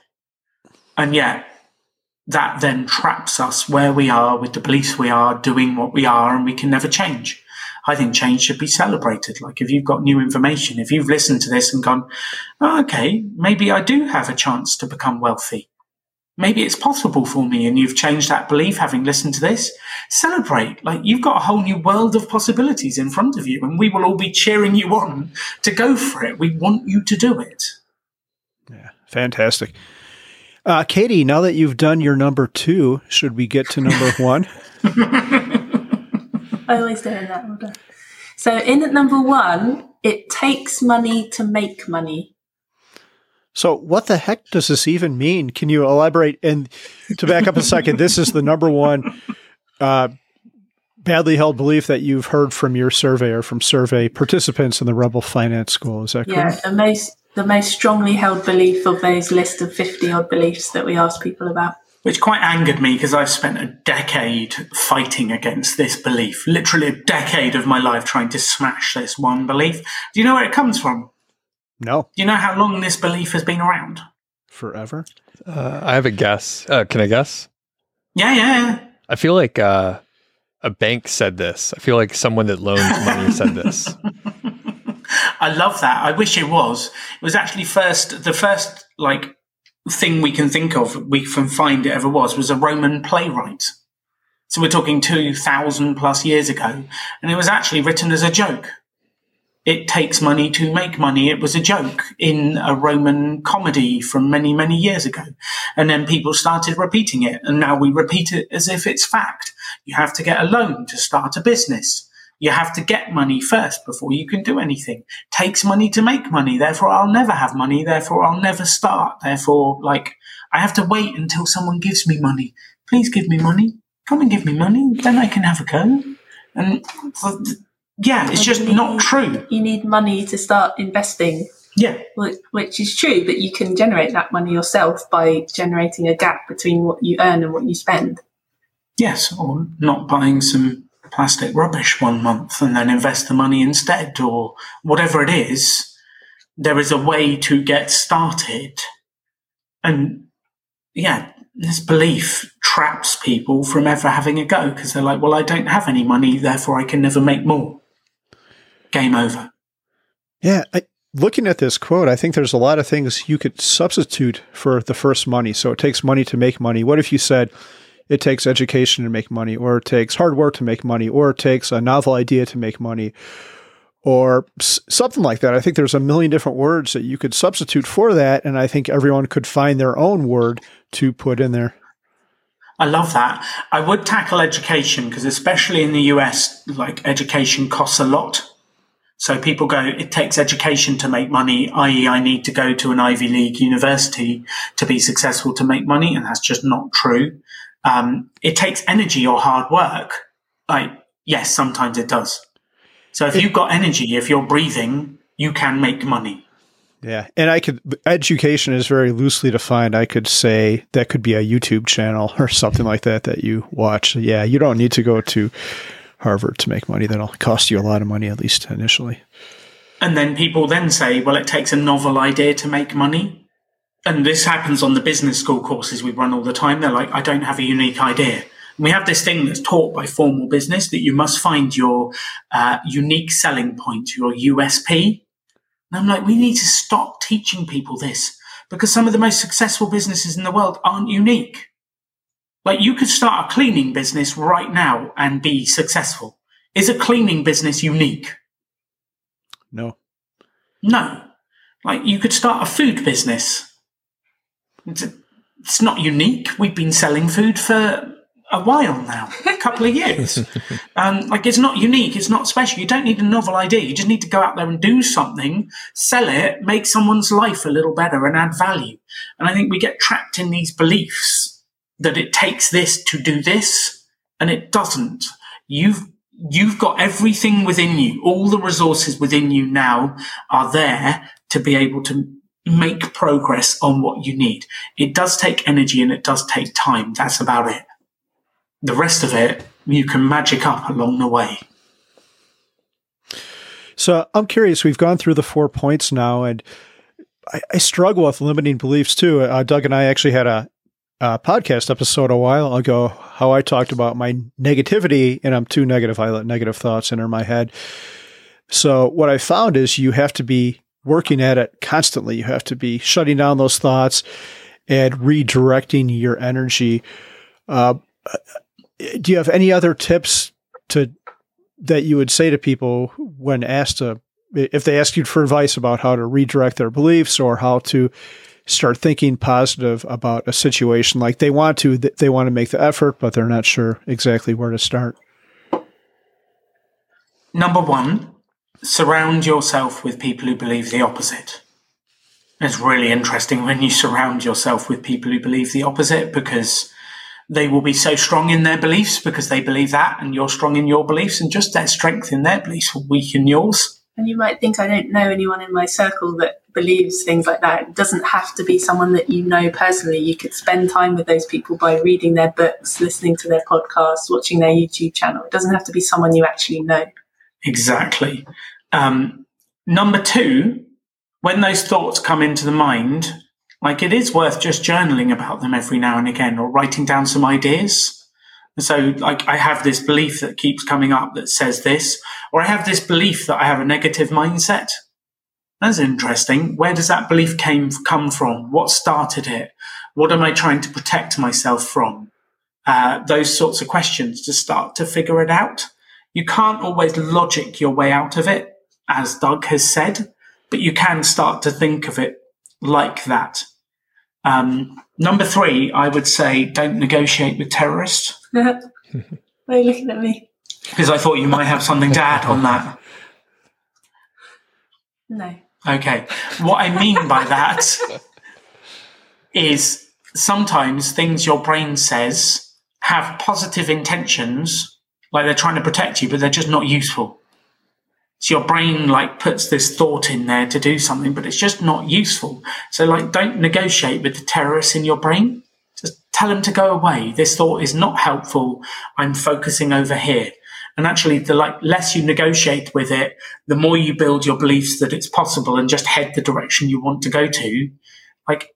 And yet that then traps us where we are, with the beliefs we are, doing what we are, and we can never change. I think change should be celebrated. Like, if you've got new information, if you've listened to this and gone, oh, okay, maybe I do have a chance to become wealthy. Maybe it's possible for me, and you've changed that belief having listened to this, celebrate. Like, you've got a whole new world of possibilities in front of you, and we will all be cheering you on to go for it. We want you to do it. Yeah, fantastic. Katie, now that you've done your number two, should we get to number one? I always do it in that order. So in at number one, it takes money to make money. So what the heck does this even mean? Can you elaborate? And to back up a second, this is the number one badly held belief that you've heard from your survey, or from survey participants in the Rebel Finance School. Is that correct? Yeah, the most strongly held belief of those list of 50-odd beliefs that we asked people about. Which quite angered me, because I've spent a decade fighting against this belief, literally a decade of my life trying to smash this one belief. Do you know where it comes from? No. Do you know how long this belief has been around? Forever. I have a guess. Can I guess? Yeah. I feel like a bank said this. I feel like someone that loans money said this. I love that. I wish it was. It was actually the first like thing we can think of, we can find it ever was a Roman playwright. So we're talking 2,000 plus years ago. And it was actually written as a joke. It takes money to make money. It was a joke in a Roman comedy from many, many years ago. And then people started repeating it. And now we repeat it as if it's fact. You have to get a loan to start a business. You have to get money first before you can do anything. It takes money to make money. Therefore, I'll never have money. Therefore, I'll never start. Therefore, like, I have to wait until someone gives me money. Please give me money. Come and give me money. Then I can have a go. And yeah, it's just not true. You need money to start investing. Yeah. Which is true, but you can generate that money yourself by generating a gap between what you earn and what you spend. Yes, or not buying some plastic rubbish one month and then invest the money instead, or whatever it is. There is a way to get started. And yeah, this belief traps people from ever having a go, because they're like, well, I don't have any money, therefore I can never make more. Game over. Yeah. Looking at this quote, I think there's a lot of things you could substitute for the first money. So it takes money to make money. What if you said it takes education to make money, or it takes hard work to make money, or it takes a novel idea to make money, or something like that? I think there's a million different words that you could substitute for that. And I think everyone could find their own word to put in there. I love that. I would tackle education, because especially in the US, like, education costs a lot. So people go, it takes education to make money, i.e. I need to go to an Ivy League university to be successful to make money. And that's just not true. It takes energy or hard work. Like, yes, sometimes it does. So if you've got energy, if you're breathing, you can make money. Yeah. And education is very loosely defined. I could say that could be a YouTube channel or something like that you watch. Yeah. You don't need to go to Harvard to make money. That'll cost you a lot of money, at least initially. And then people then say, well, it takes a novel idea to make money. And this happens on the business school courses we run all the time. They're like, I don't have a unique idea. And we have this thing that's taught by formal business that you must find your unique selling point, your USP. And I'm like, we need to stop teaching people this, because some of the most successful businesses in the world aren't unique. Like, you could start a cleaning business right now and be successful. Is a cleaning business unique? No. Like, you could start a food business. It's not unique. We've been selling food for a while now, a couple of years. Like, it's not unique. It's not special. You don't need a novel idea. You just need to go out there and do something, sell it, make someone's life a little better and add value. And I think we get trapped in these beliefs that it takes this to do this, and it doesn't. You've got everything within you. All the resources within you now are there to be able to make progress on what you need. It does take energy and it does take time. That's about it. The rest of it, you can magic up along the way. So I'm curious, we've gone through the 4 points now, and I struggle with limiting beliefs too. Doug and I actually had a podcast episode a while ago, how I talked about my negativity, and I'm too negative. I let negative thoughts enter my head. So what I found is you have to be working at it constantly. You have to be shutting down those thoughts and redirecting your energy. Do you have any other tips that you would say to people when asked if they ask you for advice about how to redirect their beliefs or how to start thinking positive about a situation? Like, they want to make the effort, but they're not sure exactly where to start. Number one, surround yourself with people who believe the opposite. It's really interesting when you surround yourself with people who believe the opposite, because they will be so strong in their beliefs because they believe that, and you're strong in your beliefs, and just their strength in their beliefs will weaken yours. And you might think, I don't know anyone in my circle that believes things like that. It doesn't have to be someone that you know personally. You could spend time with those people by reading their books, listening to their podcasts, watching their YouTube channel. It doesn't have to be someone you actually know. Exactly. Number two, when those thoughts come into the mind, like, it is worth just journaling about them every now and again, or writing down some ideas. So, like, I have this belief that keeps coming up that says this, or I have this belief that I have a negative mindset. That's interesting. Where does that belief come from? What started it? What am I trying to protect myself from? Those sorts of questions to start to figure it out. You can't always logic your way out of it, as Doug has said, but you can start to think of it like that. Number three, I would say, don't negotiate with terrorists. Why are you looking at me? Because I thought you might have something to add on that. No. Okay. What I mean by that is sometimes things your brain says have positive intentions, like they're trying to protect you, but they're just not useful. So your brain, like, puts this thought in there to do something, but it's just not useful. So, like, don't negotiate with the terrorists in your brain. Just tell them to go away. This thought is not helpful. I'm focusing over here. And actually, the less you negotiate with it, the more you build your beliefs that it's possible and just head the direction you want to go to. Like,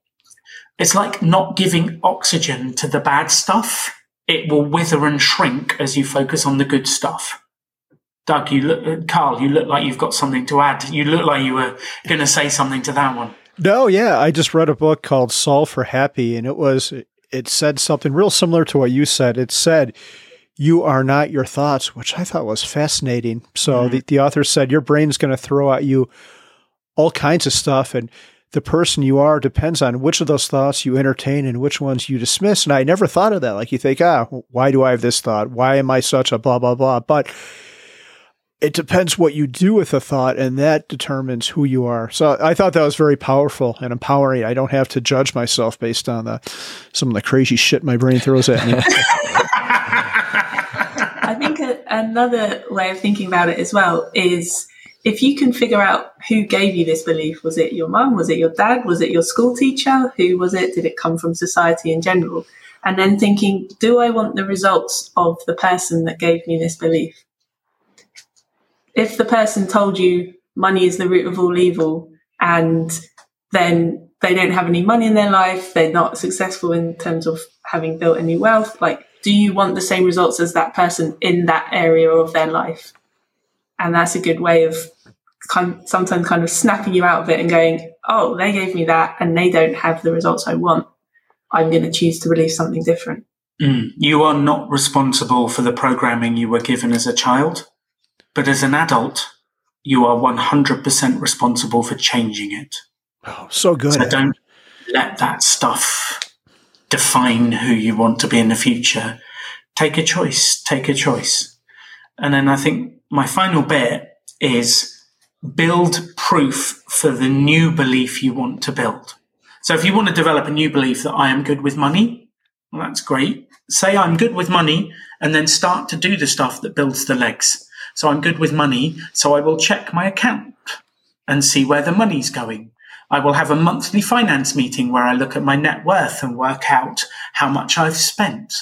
it's like not giving oxygen to the bad stuff. It will wither and shrink as you focus on the good stuff. Doug, Carl, you look like you've got something to add. You look like you were going to say something to that one. No, yeah. I just read a book called Solve for Happy, and it said something real similar to what you said. It said, you are not your thoughts, which I thought was fascinating. So the author said, your brain's going to throw at you all kinds of stuff, and the person you are depends on which of those thoughts you entertain and which ones you dismiss. And I never thought of that. Like, you think, why do I have this thought? Why am I such a blah, blah, blah? But it depends what you do with the thought, and that determines who you are. So I thought that was very powerful and empowering. I don't have to judge myself based on some of the crazy shit my brain throws at me. I think another way of thinking about it as well is, if you can figure out who gave you this belief, was it your mum? Was it your dad? Was it your school teacher? Who was it? Did it come from society in general? And then thinking, do I want the results of the person that gave me this belief? If the person told you money is the root of all evil, and then they don't have any money in their life, they're not successful in terms of having built any wealth, like, do you want the same results as that person in that area of their life? And that's a good way of sometimes kind of snapping you out of it and going, oh, they gave me that and they don't have the results I want. I'm going to choose to believe something different. You are not responsible for the programming you were given as a child. But as an adult, you are 100% responsible for changing it. Oh, so good. So don't let that stuff define who you want to be in the future, take a choice, take a choice. And then I think my final bit is build proof for the new belief you want to build. So if you want to develop a new belief that I am good with money, well, that's great. Say I'm good with money and then start to do the stuff that builds the legs. So I'm good with money, so I will check my account and see where the money's going. I will have a monthly finance meeting where I look at my net worth and work out how much I've spent.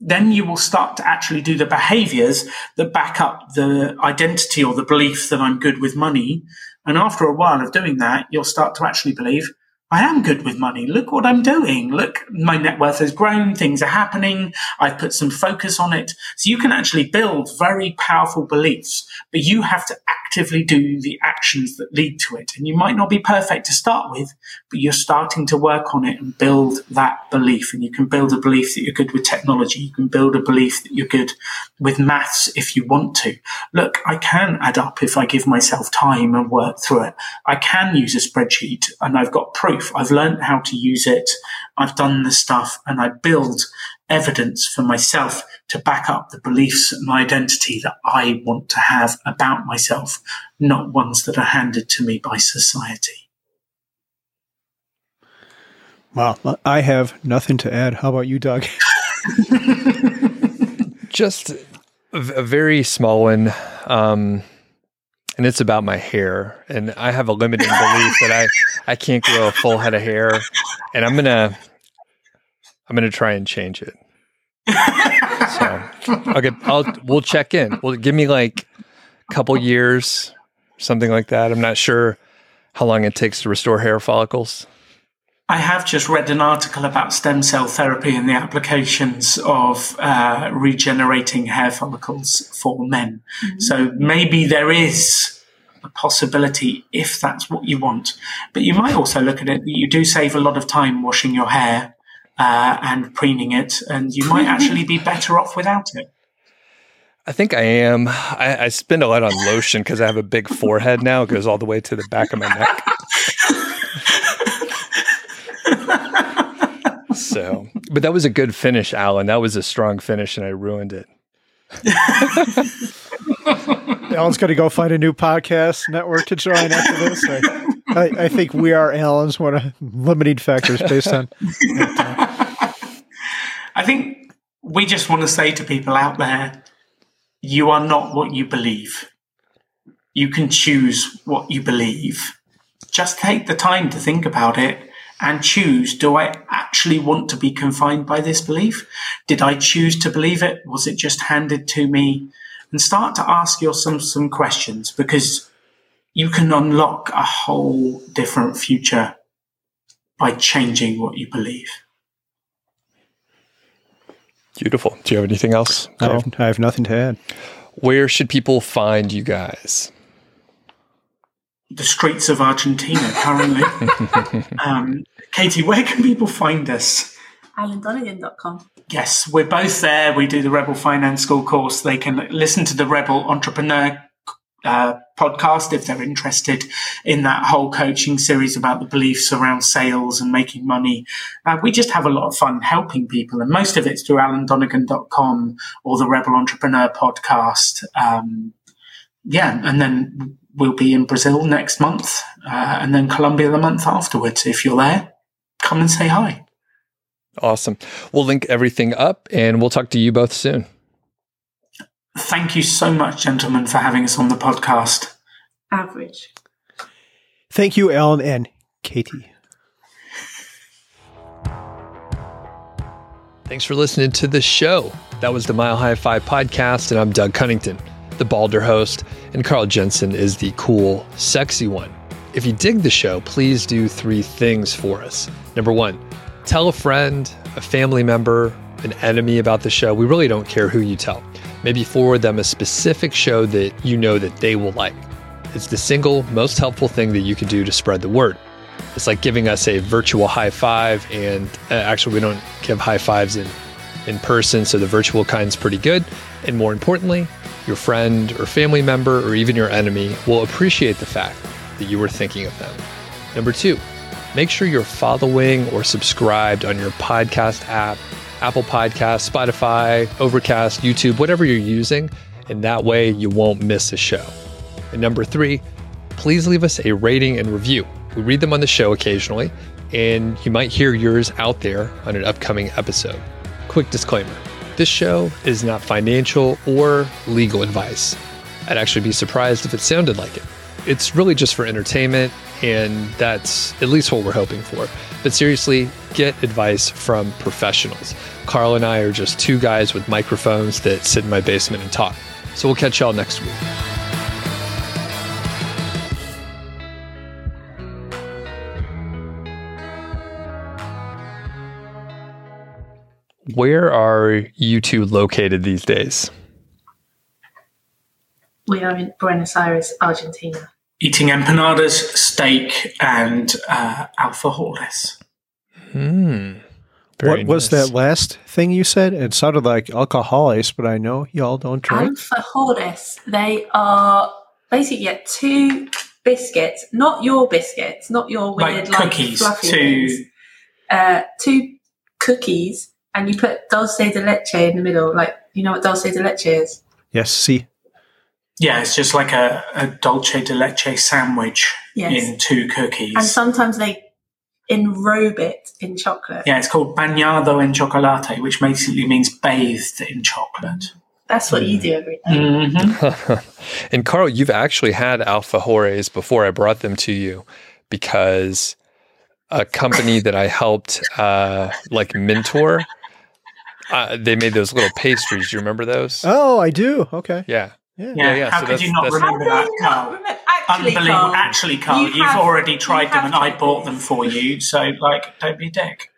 Then you will start to actually do the behaviors that back up the identity or the belief that I'm good with money. And after a while of doing that, you'll start to actually believe, I am good with money. Look what I'm doing. Look, my net worth has grown. Things are happening. I've put some focus on it. So you can actually build very powerful beliefs, but you have to actively do the actions that lead to it. And you might not be perfect to start with, but you're starting to work on it and build that belief. And you can build a belief that you're good with technology. You can build a belief that you're good with maths if you want to. Look, I can add up if I give myself time and work through it. I can use a spreadsheet and I've got proof. I've learned how to use it. I've done the stuff, and I build evidence for myself to back up the beliefs and identity that I want to have about myself, not ones that are handed to me by society. Wow. I have nothing to add. How about you, Doug? Just a very small one. And it's about my hair. And I have a limiting belief that I can't grow a full head of hair. And I'm gonna try and change it. So we'll check in. Well, give me like a couple years, something like that. I'm not sure how long it takes to restore hair follicles. I have just read an article about stem cell therapy and the applications of regenerating hair follicles for men. Mm-hmm. So maybe there is a possibility if that's what you want. But you might also look at it that you do save a lot of time washing your hair and preening it, and you might actually be better off without it. I think I am. I spend a lot on lotion because I have a big forehead now. It goes all the way to the back of my neck. So, but that was a good finish, Alan. That was a strong finish, and I ruined it. Alan's going to go find a new podcast network to join after this. I think we are Alan's one of limiting factors based on. I think we just want to say to people out there, you are not what you believe. You can choose what you believe. Just take the time to think about it and choose, do I actually want to be confined by this belief? Did I choose to believe it? Was it just handed to me? And start to ask yourself some questions, because you can unlock a whole different future by changing what you believe. Beautiful. Do you have anything else? I have nothing to add. Where should people find you guys? The streets of Argentina, currently. Katie, where can people find us? AlanDonegan.com. Yes, we're both there. We do the Rebel Finance School course. They can listen to the Rebel Entrepreneur podcast if they're interested in that whole coaching series about the beliefs around sales and making money. We just have a lot of fun helping people, and most of it's through AlanDonegan.com or the Rebel Entrepreneur podcast. And then we'll be in Brazil next month and then Colombia the month afterwards. If you're there, come and say hi. Awesome. We'll link everything up and we'll talk to you both soon. Thank you so much, gentlemen, for having us on the podcast. Average. Thank you, Alan and Katie. Thanks for listening to the show. That was the Mile High Five podcast, and I'm Doug Cunnington, the balder host, and Carl Jensen is the cool, sexy one. If you dig the show, please do three things for us. Number one, tell a friend, a family member, an enemy about the show. We really don't care who you tell. Maybe forward them a specific show that you know that they will like. It's the single most helpful thing that you can do to spread the word. It's like giving us a virtual high five, and actually we don't give high fives in person, so the virtual kind's pretty good. And more importantly, your friend or family member or even your enemy will appreciate the fact that you were thinking of them. Number two, make sure you're following or subscribed on your podcast app Apple Podcasts, Spotify, Overcast, YouTube, whatever you're using, and that way you won't miss a show. And number three, please leave us a rating and review. We read them on the show occasionally, and you might hear yours out there on an upcoming episode. Quick disclaimer, this show is not financial or legal advice. I'd actually be surprised if it sounded like it. It's really just for entertainment, and that's at least what we're hoping for. But seriously, get advice from professionals. Carl and I are just two guys with microphones that sit in my basement and talk. So we'll catch y'all next week. Where are you two located these days? We are in Buenos Aires, Argentina. Eating empanadas, steak, and alfajores. What was that last thing you said? It sounded like alcoholes, but I know y'all don't drink. Alfajores. They are basically two biscuits, not your biscuits, not your weird cookies, fluffy things. Two cookies. And you put dulce de leche in the middle. You know what dulce de leche is? Yes, see. Yeah, it's just like a dulce de leche sandwich in two cookies. And sometimes they enrobe it in chocolate. Yeah, it's called bañado en chocolate, which basically means bathed in chocolate. That's what you do every day. Mm-hmm. And Carl, you've actually had alfajores before. I brought them to you because a company that I helped mentor... they made those little pastries. Do you remember those? Oh, I do. Okay. Yeah. How could you not remember that, Carl? Unbelievable. Actually, Carl, you've already tried them and I bought them for you. So, don't be a dick.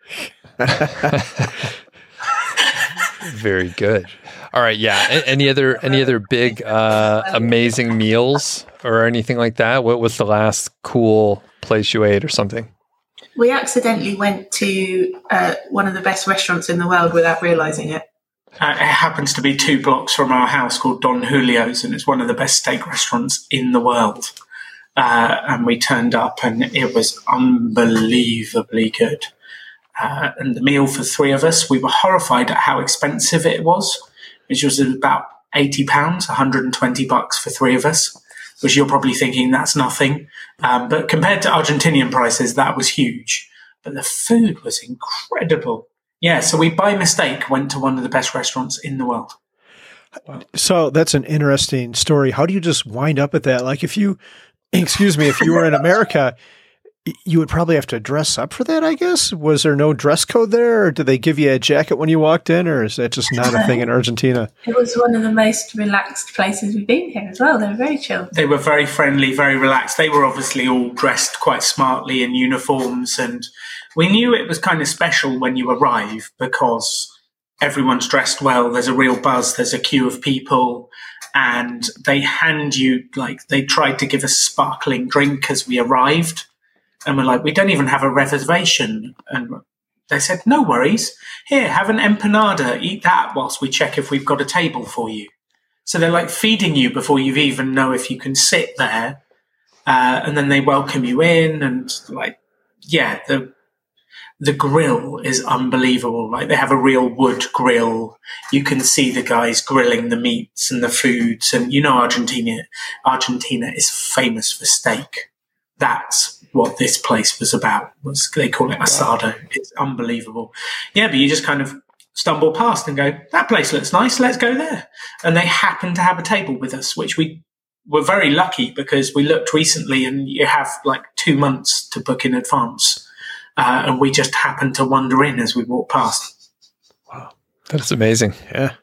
Very good. All right. Yeah. Any other big, amazing meals or anything like that? What was the last cool place you ate or something? We accidentally went to one of the best restaurants in the world without realizing it. It happens to be 2 blocks from our house called Don Julio's, and it's one of the best steak restaurants in the world. And we turned up, and it was unbelievably good. And the meal for 3 of us, we were horrified at how expensive it was, which was about £80, $120 for 3 of us. Which you're probably thinking that's nothing. But compared to Argentinian prices, that was huge. But the food was incredible. Yeah, so we, by mistake, went to one of the best restaurants in the world. So that's an interesting story. How do you just wind up at that? If you were in America, you would probably have to dress up for that, I guess? Was there no dress code there? Or did they give you a jacket when you walked in? Or is that just not a thing in Argentina? It was one of the most relaxed places we've been here as well. They were very chill. They were very friendly, very relaxed. They were obviously all dressed quite smartly in uniforms. And we knew it was kind of special when you arrive because everyone's dressed well. There's a real buzz. There's a queue of people. And they hand you, they tried to give us sparkling drink as we arrived. And we're we don't even have a reservation. And they said, no worries. Here, have an empanada. Eat that whilst we check if we've got a table for you. So they're feeding you before you even know if you can sit there. And then they welcome you in. And the grill is unbelievable. They have a real wood grill. You can see the guys grilling the meats and the foods. And Argentina is famous for steak. That's what this place was about. They call it asado. It's unbelievable. Yeah, but you just kind of stumble past and go, that place looks nice, let's go there. And they happened to have a table with us, which we were very lucky because we looked recently and you have 2 months to book in advance. And we just happened to wander in as we walked past. Wow. That's amazing. Yeah.